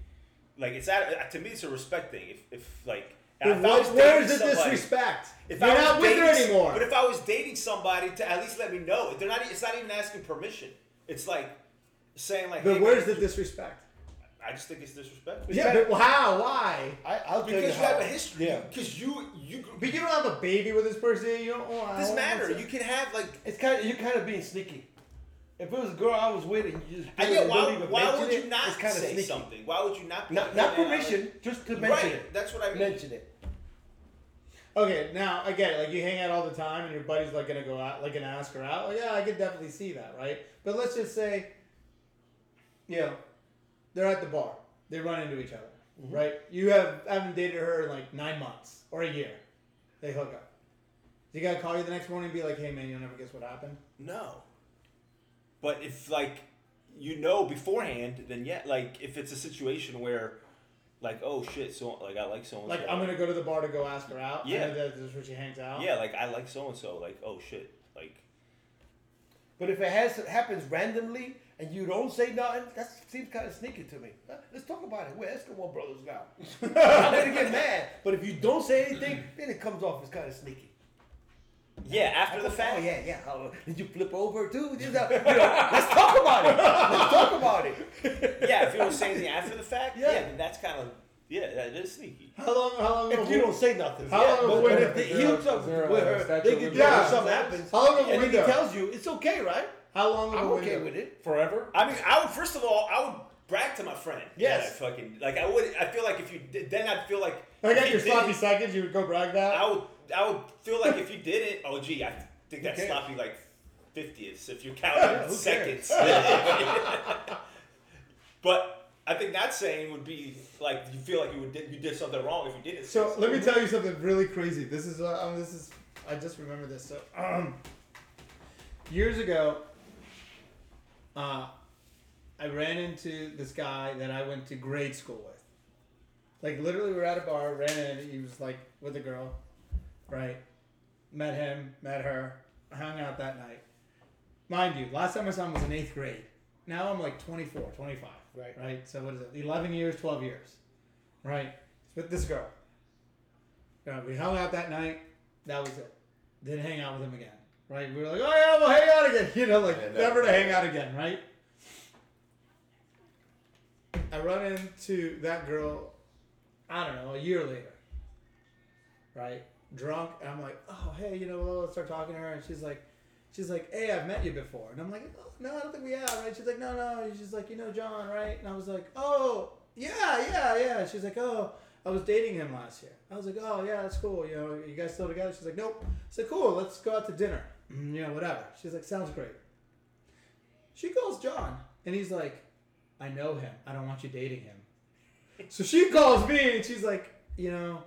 like it's at, to me, it's a respect thing." If if like, if I was where is the disrespect? If you're I was not with dating, her anymore. But if I was dating somebody, to at least let me know. They're not. It's not even asking permission. It's like saying like. But hey, where's the disrespect? I just think it's disrespectful. Yeah, but how? Why? I, I'll because you, you have a history. Yeah. Because you, you, but you don't have a baby with this person. You don't. Oh, I doesn't matter. You can have like it's kind of you kind of being sneaky. If it was a girl I was with, and you just I get why. Why would you not it, say sneaky. Something? Why would you not? Be not, not permission, like, just to mention right, it. That's what I mean. Mention it. Okay, now I get it. Like you hang out all the time, and your buddy's like gonna go out, like gonna ask her out. Well, yeah, I could definitely see that, right? But let's just say, you know. They're at the bar. They run into each other, mm-hmm. Right? You have haven't dated her in like nine months or a year. They hook up. You gotta call you the next morning and be like, "Hey man, you'll never guess what happened." No. But if like you know beforehand, then yeah, like if it's a situation where, like, oh shit, so like I like so and so. Like I'm gonna go to the bar to go ask her out. Yeah, and that's where she hangs out. Yeah, like I like so and so. Like oh shit, like. But if it has it happens randomly. And you don't say nothing, that seems kind of sneaky to me. Let's talk about it. We're Eskimo brothers now. I'm going to get mad. But if you don't say anything, then it comes off as kind of sneaky. Yeah, after I the fact. Oh, yeah, yeah. Did you flip over too? You know, let's talk about it. Let's talk about it. Yeah, if you don't say anything after the fact, yeah, yeah then that's kind of, yeah, that is sneaky. How long, how long? If you don't, don't say nothing. How yeah, long but when if he hooks up with her, they can yeah, something happens. How long and he tells you, it's okay, right? How long? I'm okay with it. Forever. I mean, I would. First of all, I would brag to my friend. Yes. That I fucking like. I would. I feel like if you did, then I'd feel like. I got your sloppy seconds. You would go brag that. I would. I would feel like if you did it. Oh, gee, I think that's sloppy like fiftieth if you count yeah, seconds. But I think that saying would be like you feel like you would you did something wrong if you did it. So let something. Me tell you something really crazy. This is uh, um, this is I just remember this. So um, years ago. Uh, I ran into this guy that I went to grade school with. Like, literally, we were at a bar, ran in, he was, like, with a girl, right? Met him, met her, hung out that night. Mind you, last time I saw him was in eighth grade. Now I'm, like, twenty-four, twenty-five, right? Right? So what is it? eleven years, twelve years, right? With this girl. You know, we hung out that night. That was it. Didn't hang out with him again, right? We were like, oh, yeah, we'll hang out again. You know, like, yeah, never to hang out again, right? I run into that girl... I don't know, a year later, right? Drunk, and I'm like, oh, hey, you know, well, let's start talking to her. And she's like, she's like, hey, I've met you before. And I'm like, oh, no, I don't think we have, right? She's like, no, no. And she's like, you know John, right? And I was like, oh, yeah, yeah, yeah. And she's like, oh, I was dating him last year. I was like, oh, yeah, that's cool. You know, you guys still together? She's like, nope. I said, cool, let's go out to dinner. Mm, you know, whatever. She's like, sounds great. She calls John, and he's like, I know him. I don't want you dating him. So she calls me and she's like, you know,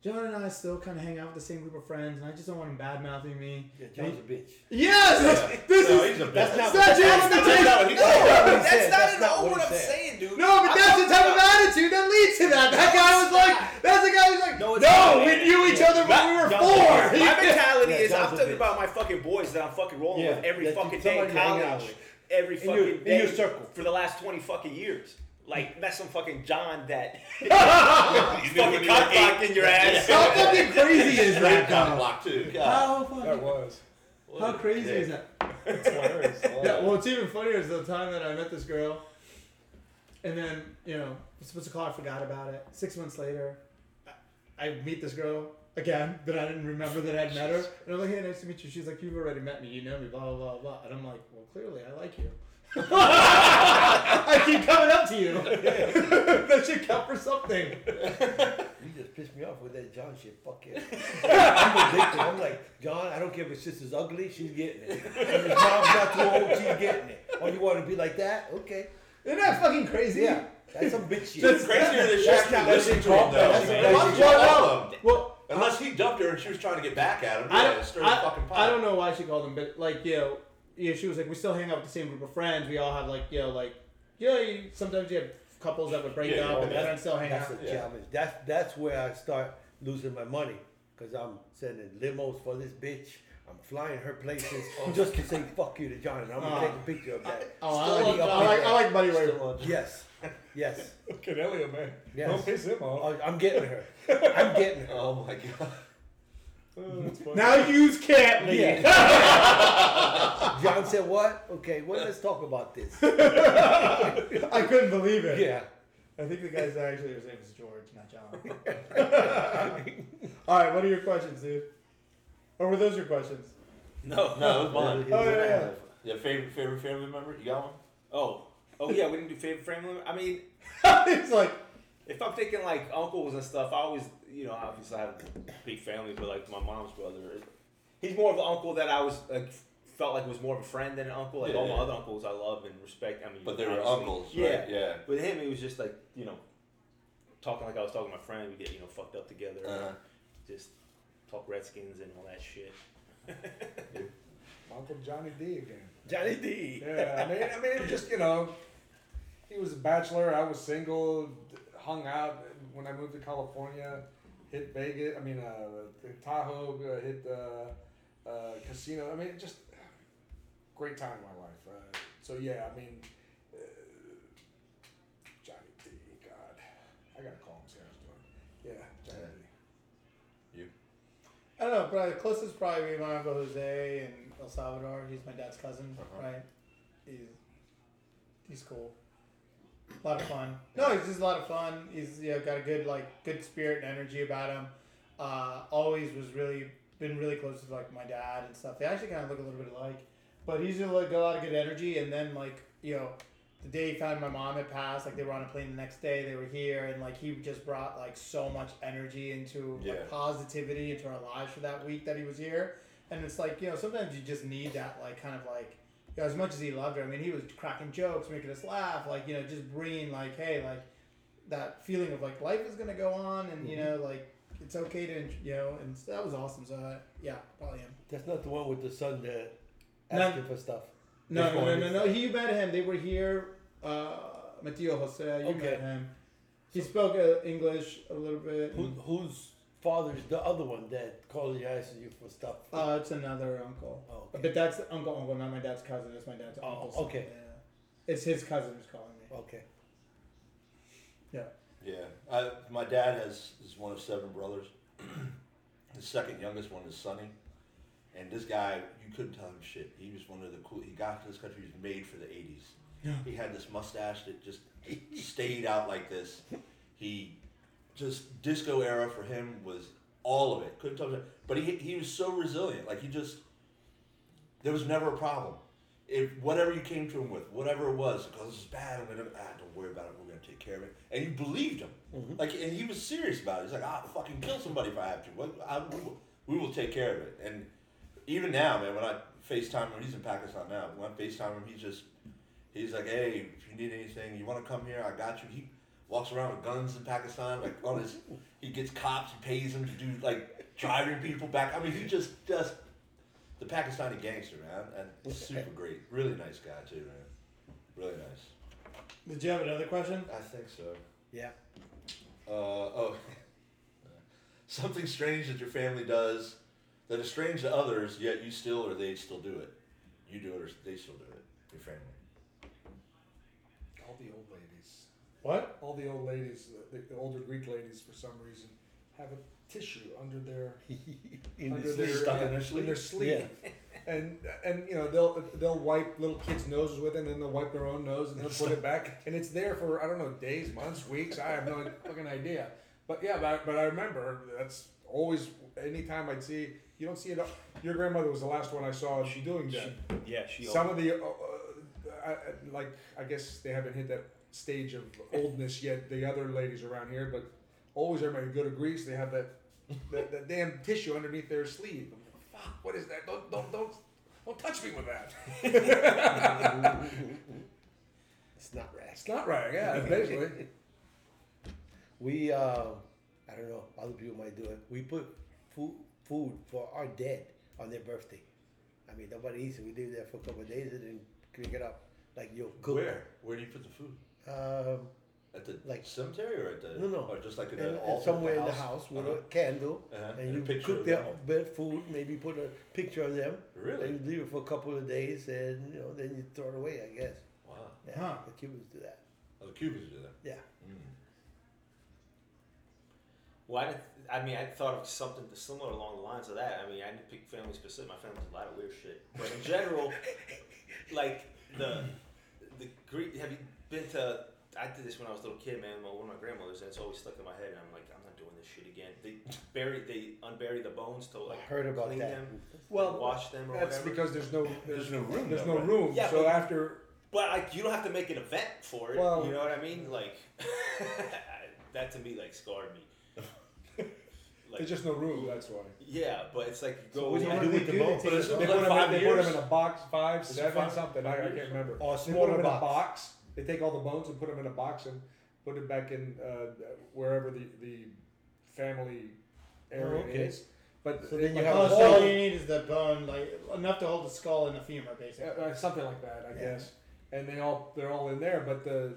John and I still kind of hang out with the same group of friends, and I just don't want him bad mouthing me. Yeah, John's a bitch. Yes, yeah. This no, is. He's a bitch. That's not that's not, not, not, no, that's, that's not at all what I'm saying, dude. No, but that's the type of attitude that leads to that. That guy was like, that's the guy who's like, no, no we knew each other when we were four. My mentality is, I'm talking about my fucking boys that I'm fucking rolling with every fucking day in college, every fucking day in your circle for the last twenty fucking years. Like, that's some fucking John that he's fucking cock blocking your ass. How fucking crazy is that? Cock block too. How fucking that was. How crazy is that? It's hilarious. Yeah. Well, what's even funnier is the time that I met this girl, and then you know, I was supposed to call. I forgot about it. Six months later, I meet this girl again, but I didn't remember that I'd met her. And I'm like, hey, nice to meet you. She's like, you've already met me. You know me. Blah blah blah blah. And I'm like, well, clearly I like you. I keep coming up to you. That should count for something. You just pissed me off with that John shit. Fuck yeah. I'm addicted. I'm like, John, I don't care if his sister's ugly, she's getting it. And if John's not too old, she's getting it. Oh, you want to be like that? Okay. Isn't that fucking crazy? Yeah. That's some bitch shit. That's crazier than shit. That's the drop down. Well, unless he dumped her and she was trying to get back at him. I, yeah, stir I, the fucking pot. I don't know why she called him, but like, you know, yeah, she was like, we still hang out with the same group of friends. We all have like, you know, like, you know, you, sometimes you have couples that would break yeah, up, and then still hang that's out. That's a yeah. challenge. That's that's where I start losing my money, because I'm sending limos for this bitch. I'm flying her places just to say fuck you to John, and I'm gonna uh, take a picture of that. I, oh, I like, I like, I like money right. Yes, yes. Okay, Elio, man. Yes. Don't piss him off. I'm getting her. I'm getting her. Oh my god. Oh, now you can't leave. Yeah. John said, what? Okay, well, let's talk about this. I couldn't believe it. Yeah. I think the guy's actually, his name is George, not John. All right, what are your questions, dude? Or were those your questions? No, no, it was mine. Oh, yeah, yeah. Yeah, favorite, favorite family member? You got one? Oh. Oh, yeah, we didn't do favorite family member. I mean, it's like... If I'm thinking like uncles and stuff, I always, you know, obviously I have a big family, but like my mom's brother, he's more of an uncle that I was like, felt like was more of a friend than an uncle. Like yeah, all yeah. my other uncles, I love and respect. I mean, but they were uncles, yeah, right? Yeah. With him, he was just like, you know, talking like I was talking to my friend. We get, you know, fucked up together, uh-huh. just talk Redskins and all that shit. Uncle Johnny D again. Johnny D. Yeah, I mean, I mean, it just you know, he was a bachelor, I was single. Hung out when I moved to California, hit Vegas. I mean, uh, Tahoe, uh, hit the uh, uh, casino. I mean, just great time in my life. Uh, so yeah, I mean, uh, Johnny D. God, I gotta call him. Sarah's doing. Yeah, Johnny yeah. D. You? I don't know, but the closest probably be my uncle Jose in El Salvador. He's my dad's cousin, uh-huh. right? He's he's cool. A lot of fun. No, he's just a lot of fun. He's you know, got a good like good spirit and energy about him. Uh, always was really been really close to like my dad and stuff. They actually kind of look a little bit alike, but he's just like got a lot of good energy. And then like you know, the day he found my mom had passed, like they were on a plane the next day. They were here, and like he just brought like so much energy into yeah. like, positivity into our lives for that week that he was here. And it's like you know sometimes you just need that like kind of like. You know, as much as he loved her, I mean, he was cracking jokes, making us laugh, like, you know, just bringing, like, hey, like, that feeling of, like, life is going to go on, and, mm-hmm. you know, like, it's okay to, you know, and that was awesome, so, uh, yeah, probably him. That's not the one with the son that asked him for stuff. No, no, no, no, no, he met him, they were here, uh, Matteo Jose. You okay. met him. He so, spoke uh, English a little bit. Who, whose father's the other one that called you, asked you for stuff? Uh, it's another uncle. Oh, okay. But that's uncle, uncle, not my dad's cousin. It's my dad's oh, uncle. Okay. Son. Yeah. It's his cousin who's calling me. Okay. Yeah. Yeah. I, my dad has is one of seven brothers. The second youngest one is Sonny. And this guy, you couldn't tell him shit. He was one of the cool. He got to this country. He was made for the eighties. Yeah. He had this mustache that just stayed out like this. He just disco era for him was all of it. Couldn't tell him. But he he was so resilient. Like he just there was never a problem. If whatever you came to him with, whatever it was, because this is bad. I'm gonna ah, don't worry about it. We're gonna take care of it. And you believed him. Mm-hmm. Like and he was serious about it. He's like, I'll fucking kill somebody if I have to. What I we will, we will take care of it. And even now, man, when I FaceTime him, he's in Pakistan now. When I FaceTime him, he's just, he's like, hey, if you need anything, you want to come here, I got you. He walks around with guns in Pakistan, like on his, he gets cops, he pays them to do, like, driving people back. I mean, he just, just, the Pakistani gangster, man, and super great. Really nice guy, too, man. Really nice. Did you have another question? I think so. Yeah. Uh, oh. Something strange that your family does that is strange to others, yet you still or they still do it. You do it or they still do it. Your family. All the old ladies. What? All the old ladies, the, the older Greek ladies, for some reason, have a tissue under their in under their, stuck in their sleeve. In their sleeve. Yeah. And and you know they'll they'll wipe little kids' noses with it, and then they'll wipe their own nose, and they'll put it back, and it's there for I don't know days, months, weeks. I have no fucking idea. But yeah, but I, but I remember that's always anytime I'd see. You don't see it. Your grandmother was the last one I saw. She doing that. She, yeah, she. Some old. Of the, uh, uh, I, like, I guess they haven't hit that stage of oldness yet. The other ladies around here, but always everybody go to Greece. They have that, that, that damn tissue underneath their sleeve. Fuck! What is that? Don't don't don't don't touch me with that. It's not rag. It's not rag. Yeah, basically. We, uh, I don't know. Other people might do it. We put food. food for our dead on their birthday. I mean, nobody eats it. We leave there for a couple of days and then clean it up. Like, yo, cook. Where? Where do you put the food? Um, at the like, cemetery or at the... No, no. Or just like in an altar? Somewhere in the house with uh-huh. a candle. Uh-huh. And, and you cook their, their food, maybe put a picture of them. Really? And you leave it for a couple of days and, you know, then you throw it away, I guess. Wow. Yeah, huh. The Cubans do that. Oh, the Cubans do that? Yeah. Mm. Well, I, did, I mean, I thought of something similar along the lines of that. I mean, I didn't pick family specific. My family does a lot of weird shit, but in general, like the the Greek. Have you been to? I did this when I was a little kid, man. One of my grandmothers, and it's always stuck in my head. And I'm like, I'm not doing this shit again. They bury, they unbury the bones to like I heard about clean that. Them, well, wash them. Or that's whatever. Because there's no there's, there's no room. There's no right? room. Yeah, so but, after, but like you don't have to make an event for it. Well, you know what I mean? Like that to me like scarred me. Like, there's just no room, that's why. Yeah, but it's like you go. So what do you do with the bones? They, they, so they, like put in, they put them in a box, five, seven, five, something. I, I can't remember. Or a smaller box. In a box. They take all the bones and put them in a box and put it back in uh, wherever the, the family area oh, okay. is. But so then you have oh, so all you need is the bone, like enough to hold the skull and the femur, basically. Uh, something like that, I yeah. guess. And they all they're all in there, but the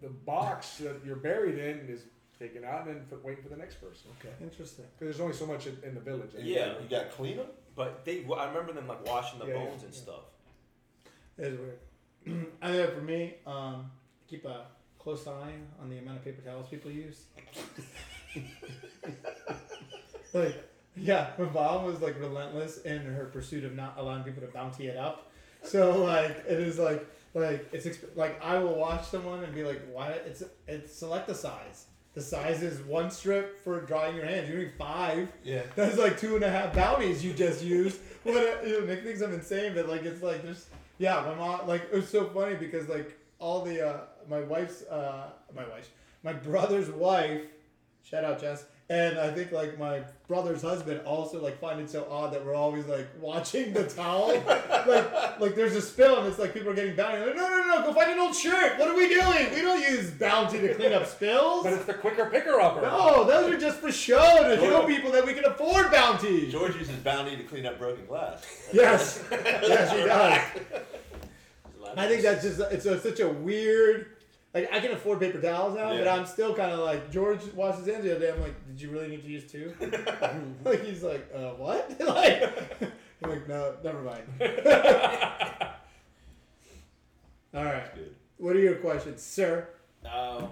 the, the box that you're buried in is. Taken out and then waiting for the next person. Okay, interesting. Because there's only so much in, in the village. Anyway. Yeah, you got to clean them. But they, I remember them like washing the yeah, bones yeah, and yeah. stuff. That's weird. I know for me, um, keep a close eye on the amount of paper towels people use. Like, yeah, my mom was like relentless in her pursuit of not allowing people to bounty it up. So like, it is like like it's exp- like I will watch someone and be like, why? It's it's select a size. The size is one strip for drying your hands. You're doing five. Yeah. That's like two and a half bounties you just used. What you know, Nick thinks I'm insane, but like it's like there's yeah, my mom like it was so funny because like all the uh, my wife's uh, my wife's my brother's wife, shout out Jess, and I think like my brother's husband also like find it so odd that we're always like watching the towel. like like there's a spill and it's like people are getting bounty. Like, no no no go find an old shirt. What are we doing? We don't use bounty to clean up spills. But it's the quicker picker upper. No, those are just for show to show people that we can afford bounty. George uses bounty to clean up broken glass. Yes. Yes he does. that I think that's just it's, a, it's such a weird. Like, I can afford paper towels now, yeah. but I'm still kind of like, George washes his hands the other day. I'm like, did you really need to use two? Like, he's like, uh, what? Like, I'm like, no, never mind. All right. Good. What are your questions, sir? Uh,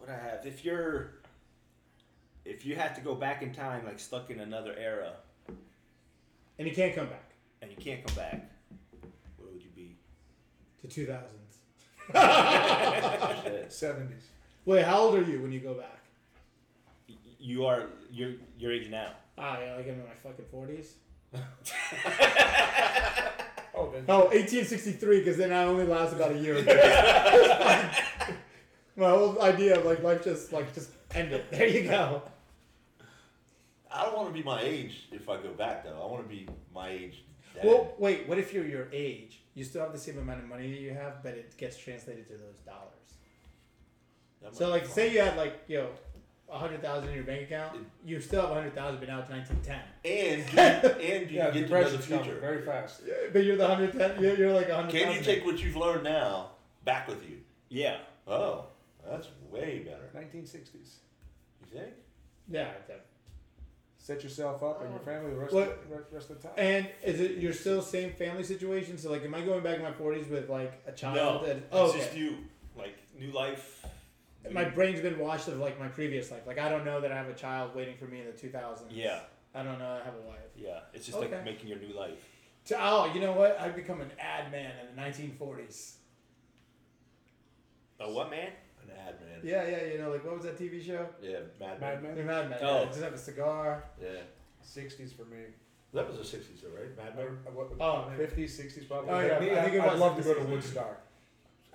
what I have, if you're, if you have to go back in time, like stuck in another era. And you can't come back. And you can't come back. Where would you be? To two thousands. seventies. Wait, how old are you when you go back? You are you're your age now. Ah, yeah, like I'm in my fucking forties. oh, then. oh, eighteen sixty-three, because then I only last about a year. Like, my whole idea of like life just like just end it. There you go. I don't want to be my age if I go back though. I want to be my age. Dead. Well, wait. What if you're your age? You still have the same amount of money you have, but it gets translated to those dollars. That so, like, say you had, like, you know, one hundred thousand dollars in your bank account. It, you still have one hundred thousand dollars, but now it's nineteen ten. And do you, and do you yeah, get to know the future. Very fast. Yeah, but you're the one hundred ten. You're, you're like one hundred thousand. Can you take what you've learned now back with you? Yeah. Oh, that's way better. nineteen sixties. You think? Yeah, definitely. Set yourself up and your family the rest, what, of, the rest of the time. And is it you're still same family situation? So like, am I going back in my forties with like a child? No, and, oh, it's okay. Just you. Like new life. New... My brain's been washed of like my previous life. Like I don't know that I have a child waiting for me in the two thousands. Yeah. I don't know I have a wife. Yeah, it's just okay. Like making your new life. To, oh, you know what? I've become an ad man in the nineteen forties. A what man? An ad man. Yeah, yeah, you know, like what was that T V show? Yeah, Mad Men. Mad Men. Mad Men. Oh, yeah, just have a cigar. Yeah. Sixties for me. That was the sixties, though, right? Mad Men. Oh, fifties, sixties, probably. Oh yeah. Me, I, I think it I'd love to go to Woodstock.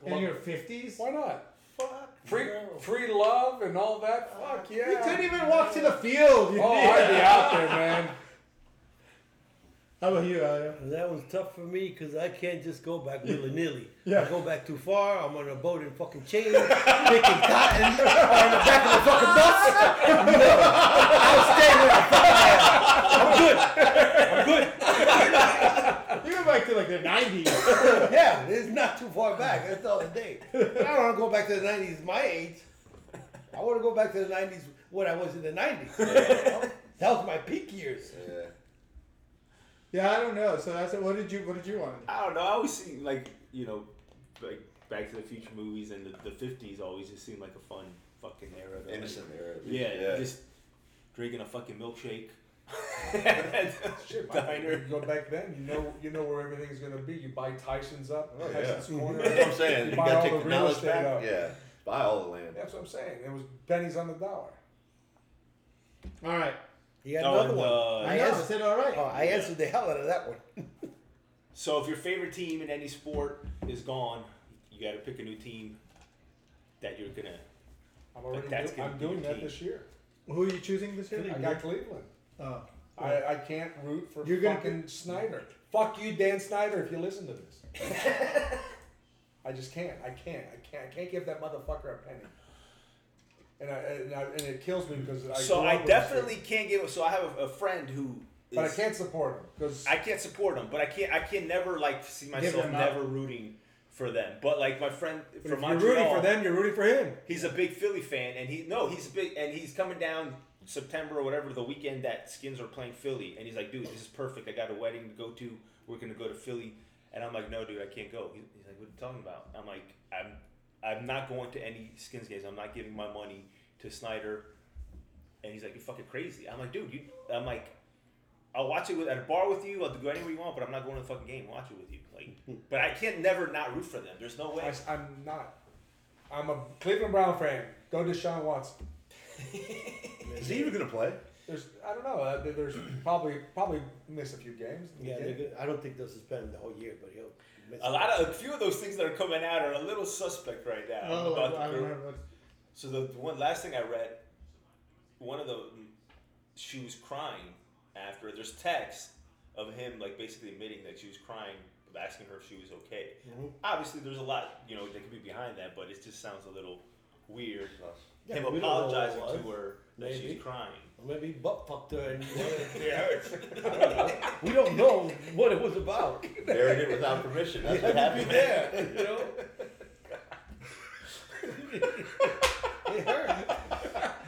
In your fifties? Why not? Fuck. Free, free love and all that. Uh, Fuck yeah. You couldn't even walk to the field. You oh, did. I'd be out there, man. How about you, Alia? That was tough for me because I can't just go back willy-nilly. Yeah. I go back too far, I'm on a boat in fucking chains, picking cotton, or in the back of the fucking bus. No, I'll stay where the fuck I am. I'm good. I'm good. You went back to like the nineties. Yeah, it's not too far back. That's all the day. I don't want to go back to the nineties my age. I want to go back to the nineties when I was in the nineties. Yeah. That was my peak years. Yeah. Yeah, I don't know. So that's what did you what did you want to do? I don't know. I always see like you know, like Back to the Future movies and the fifties always just seemed like a fun fucking era. Though. Innocent like, era. Yeah, yeah, just drinking a fucking milkshake. Shit, diner. You go back then. You know, you know where everything's gonna be. You buy Tyson's up. Oh, Tyson's yeah. Corner. That's what I'm saying. You, you buy all the real estate up. Yeah, buy all the land. That's what I'm saying. It was pennies on the dollar. All right. You got oh, another and, uh, one. I, I said all right. Oh, I yeah. answered the hell out of that one. So if your favorite team in any sport is gone, you got to pick a new team that you're gonna. I'm already. That's do, I'm doing that team. This year. Who are you choosing this year? Cleveland. I got Cleveland. Oh, yeah. I, I can't root for you're fucking pick- Snyder. Fuck you, Dan Snyder. If you listen to this, I just can't. I can't. I can't. I can't give that motherfucker a penny. And I, and I and it kills me because I so I definitely can't give. So I have a, a friend who, is, but I can't support him because I can't support him. But I can't. I can never like see myself never up. Rooting for them. But like my friend but from Montreal, you're rooting for them. You're rooting for him. He's a big Philly fan, and he no, he's a big and he's coming down September or whatever the weekend that Skins are playing Philly, and he's like, dude, this is perfect. I got a wedding to go to. We're gonna go to Philly, and I'm like, no, dude, I can't go. He's like, what are you talking about? I'm like, I'm. I'm not going to any Skins games. I'm not giving my money to Snyder. And he's like, you're fucking crazy. I'm like, dude, you. I'm like, I'll watch it with, at a bar with you. I'll go anywhere you want, but I'm not going to the fucking game. Watch it with you. Like, but I can't never not root for them. There's no way. I, I'm not. I'm a Cleveland Brown fan. Go to Deshaun Watson. Is he even going to play? There's, I don't know. Uh, there's probably probably miss a few games. Yeah, I don't think they'll suspend the whole year, but he'll. A lot of a few of those things that are coming out are a little suspect right now. Oh, about I, the I so the one last thing I read, one of the she was crying after. There's text of him like basically admitting that she was crying, asking her if she was okay. Mm-hmm. Obviously, there's a lot you know that could be behind that, but it just sounds a little weird. yeah, him apologizing to her that maybe. She's crying. Maybe he butt fucked her and it hurts. We don't know what it was about. Buried it without permission. That's what happened there. You know? It hurts.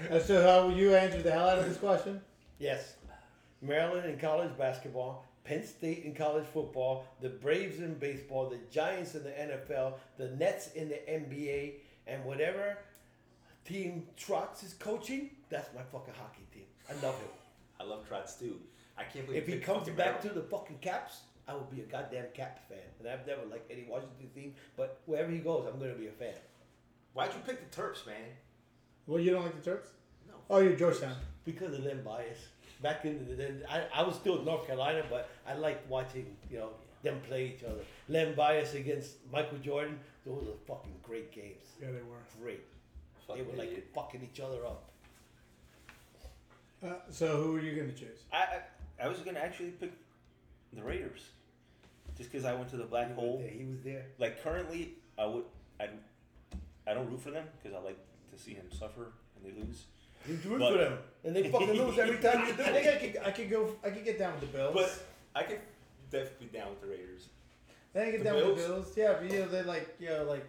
And so how will you answer the hell out of this question? Yes. Maryland in college basketball, Penn State in college football, the Braves in baseball, the Giants in the N F L, the Nets in the N B A, and whatever team Trotz is coaching, that's my fucking hockey team. I love him. I love Trotz too. I can't believe if he comes back to the fucking Caps, I will be a goddamn Caps fan. And I've never liked any Washington team, but wherever he goes, I'm going to be a fan. Why'd you pick the Terps, man? Well, you don't like the Terps? No. Oh, you're Georgetown. Because of Len Bias. Back in the day, I, I was still in North Carolina, but I liked watching, you know, them play each other. Len Bias against Michael Jordan, those were fucking great games. Yeah, they were. Great. Fuck they were like idiot. Fucking each other up. Uh, so who are you going to choose? I I, I was going to actually pick the Raiders. Just because I went to the black he hole. He was there. Like currently, I would I, I don't root for them because I like to see him suffer and they lose. You do it but, for them, and they fucking lose every time you do it. I think I could, I could go, I could get down with the Bills. But I could definitely be down with the Raiders. Then I get the down Bills? with the Bills. Yeah, but you know they like, you know, like,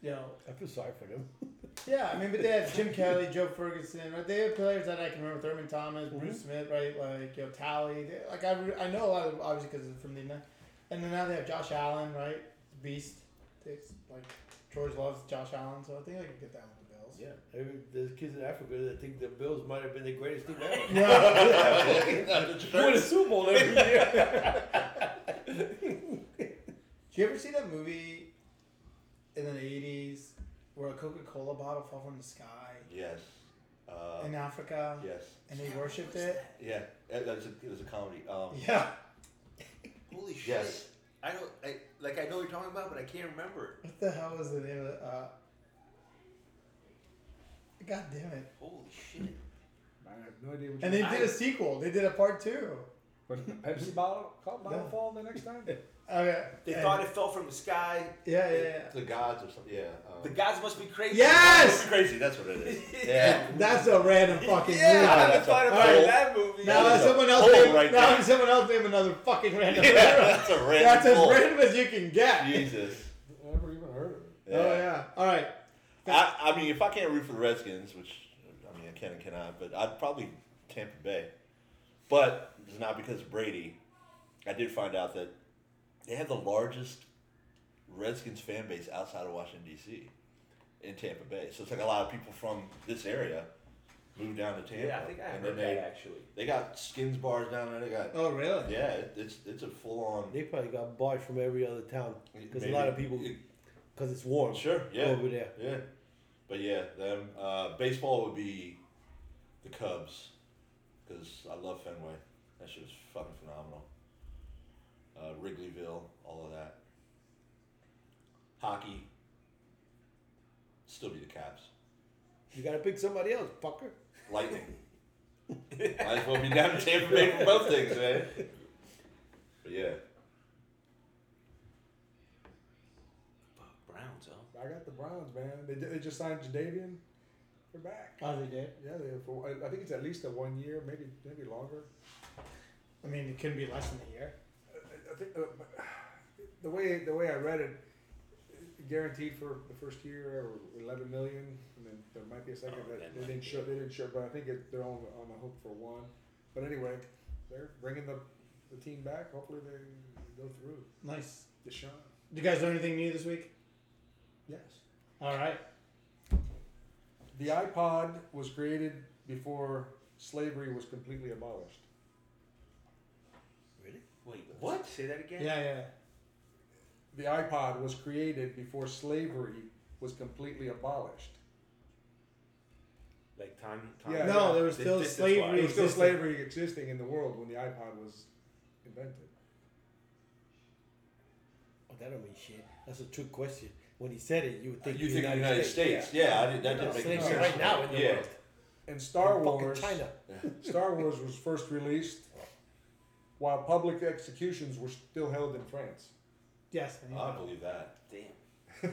you know. I feel sorry for them. Yeah, I mean, but they have Jim Kelly, Joe Ferguson, right? They have players that I can remember: Thurman Thomas, mm-hmm. Bruce Smith, right? Like, you know, Talley. They, like I, re- I know a lot of obviously because from the net, and then now they have Josh Allen, right? Beast. It's like George loves Josh Allen, so I think I could get down with. Yeah, there's kids in Africa that think the Bills might have been the greatest team ever. You win a Super Bowl every year. Did you ever see that movie in the eighties where a Coca-Cola bottle fell from the sky? Yes. Uh, in Africa? Yes. And they worshipped it? Yeah, it was a, it was a comedy. Um, yeah. Holy shit. Yes. I don't, I, like, I know what you're talking about, but I can't remember it. What the hell was the name of it? Uh, God damn it. Holy shit. I have no idea what you And they mean. did a sequel. They did a part two. What, the Pepsi bottle, bottle no. fall the next time? Okay. They and thought it fell from the sky. Yeah, yeah, yeah. The gods or something. Yeah. Um, the gods must be crazy. Yes! Must be crazy. That's what it is. Yeah. That's a random fucking yeah, movie. Yeah, I haven't thought about right. that movie. Now that someone else name, right now there. someone else name another fucking random movie. Yeah, that's a random That's hole. as random as you can get. Jesus. I never even heard of it. Yeah. Oh, yeah. All right. I, I mean, if I can't root for the Redskins, which, I mean, I can and cannot, but I'd probably Tampa Bay. But it's not because of Brady. I did find out that they have the largest Redskins fan base outside of Washington, D C in Tampa Bay. So it's like a lot of people from this area moved down to Tampa. Yeah, I think I heard they, that, actually. They got skins bars down there. They got. Oh, really? Yeah, it, it's it's a full-on. They probably got bars from every other town because a lot of people, because it's warm. Sure, yeah. Over there. Yeah. But yeah, them uh, baseball would be the Cubs because I love Fenway. That shit was fucking phenomenal. Uh, Wrigleyville, all of that. Hockey, still be the Caps. You gotta pick somebody else, fucker. Lightning. Might as well be down to Tampa Bay for both things, man. But yeah. Browns, huh? I got the Browns, man. They they just signed Jadavian. They're back. Oh, they did? Yeah, they for, I think it's at least a one year, maybe maybe longer. I mean, it could be less than a year. I, I think uh, the way the way I read it, guaranteed for the first year, or eleven million, and then there might be a second. Oh, that they didn't show. They didn't show, but I think it, they're on on the hook for one. But anyway, they're bringing the the team back. Hopefully, they go through. Nice, Deshaun. Did you guys learn anything new this week? Yes. All right. The iPod was created before slavery was completely abolished. Really? Wait, what? Say that again? Yeah, yeah. The iPod was created before slavery was completely abolished. Like time? time yeah, no, yeah. there was still this, slavery. This there was still slavery existing in the world when the iPod was invented. Oh, that don't mean shit. That's a trick question. When he said it, you would think uh, you the think United, United States. States. Yeah, yeah I did, that didn't make sense. Right, right now in the yeah. world. And Star in Wars, China. Star Wars was first released while public executions were still held in France. Yes. I, I believe that. Damn. They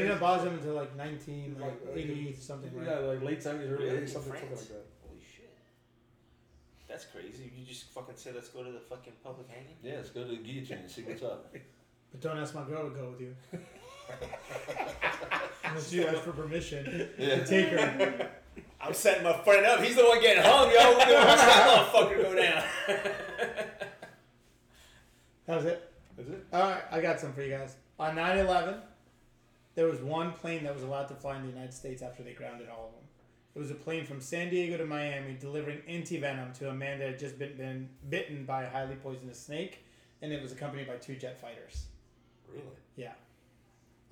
didn't abolish them until like nineteen, like, like eighty like, something. Yeah, right? Like late seventies, early eighties, something, something like that. Holy shit, that's crazy! You just fucking said, let's go to the fucking public hanging. Yeah, let's go to the guillotine and see what's up. But don't ask my girl to go with you. Unless you ask for permission yeah. to take her. I'm setting my friend up. He's the one getting hung, yo. We're gonna watch that motherfucker go down. That was it. That's it. All right, I got some for you guys. On nine eleven, there was one plane that was allowed to fly in the United States after they grounded all of them. It was a plane from San Diego to Miami delivering anti-venom to a man that had just been, been bitten by a highly poisonous snake, and it was accompanied by two jet fighters. Really? Yeah.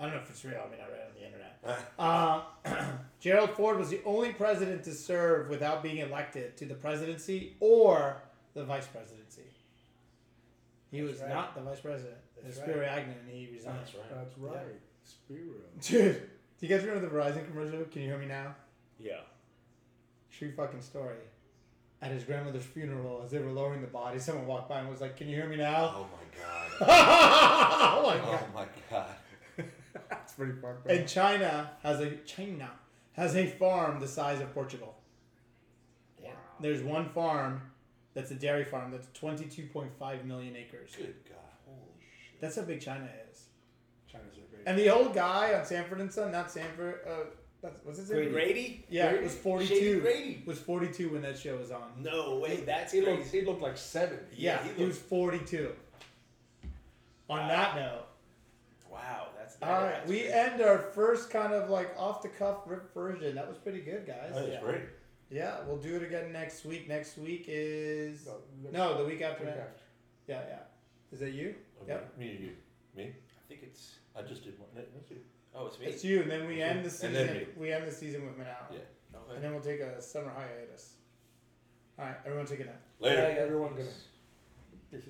I don't know if it's real. I mean, I read it on the internet. uh, Gerald Ford was the only president to serve without being elected to the presidency or the vice presidency. He That's was right. not the vice president. That's Spiro right. Agnew, and he resigned. That's right. That's right. Yeah. Spiro. Dude, do you guys remember the Verizon commercial? Can you hear me now? Yeah. True fucking story. At his grandmother's funeral, as they were lowering the body, someone walked by and was like, "Can you hear me now?" Oh my god. oh my god. Oh my god. That's pretty fucked up. And China has a China has a farm the size of Portugal. Wow. There's one farm that's a dairy farm that's twenty-two point five million acres. Good god. Holy shit. That's how big China is. China's a great. And the old guy on Sanford and Son, not Sanford, uh, that's, what's his name? Grady? Yeah, Grady? It was forty-two. Shady Grady. Was forty-two when that show was on. No way, that's he crazy. Looked, he looked like seventy. Yeah, yeah he, he looked, was forty-two. On wow. that note. Wow, that's all right. That's we crazy. End our first kind of like off the cuff rip version. That was pretty good, guys. That was yeah. great. Yeah, we'll do it again next week. Next week is no, no the week after. Week after. Yeah, yeah. Is that you? Okay. Yep. Me or you? Me? I think it's. I just did one. That's you. Oh, it's me. It's you. And then we it's end you. The season. We end the season with Manal. Yeah. Okay. And then we'll take a summer hiatus. All right, everyone, take a nap. Later, hey, everyone. Good night.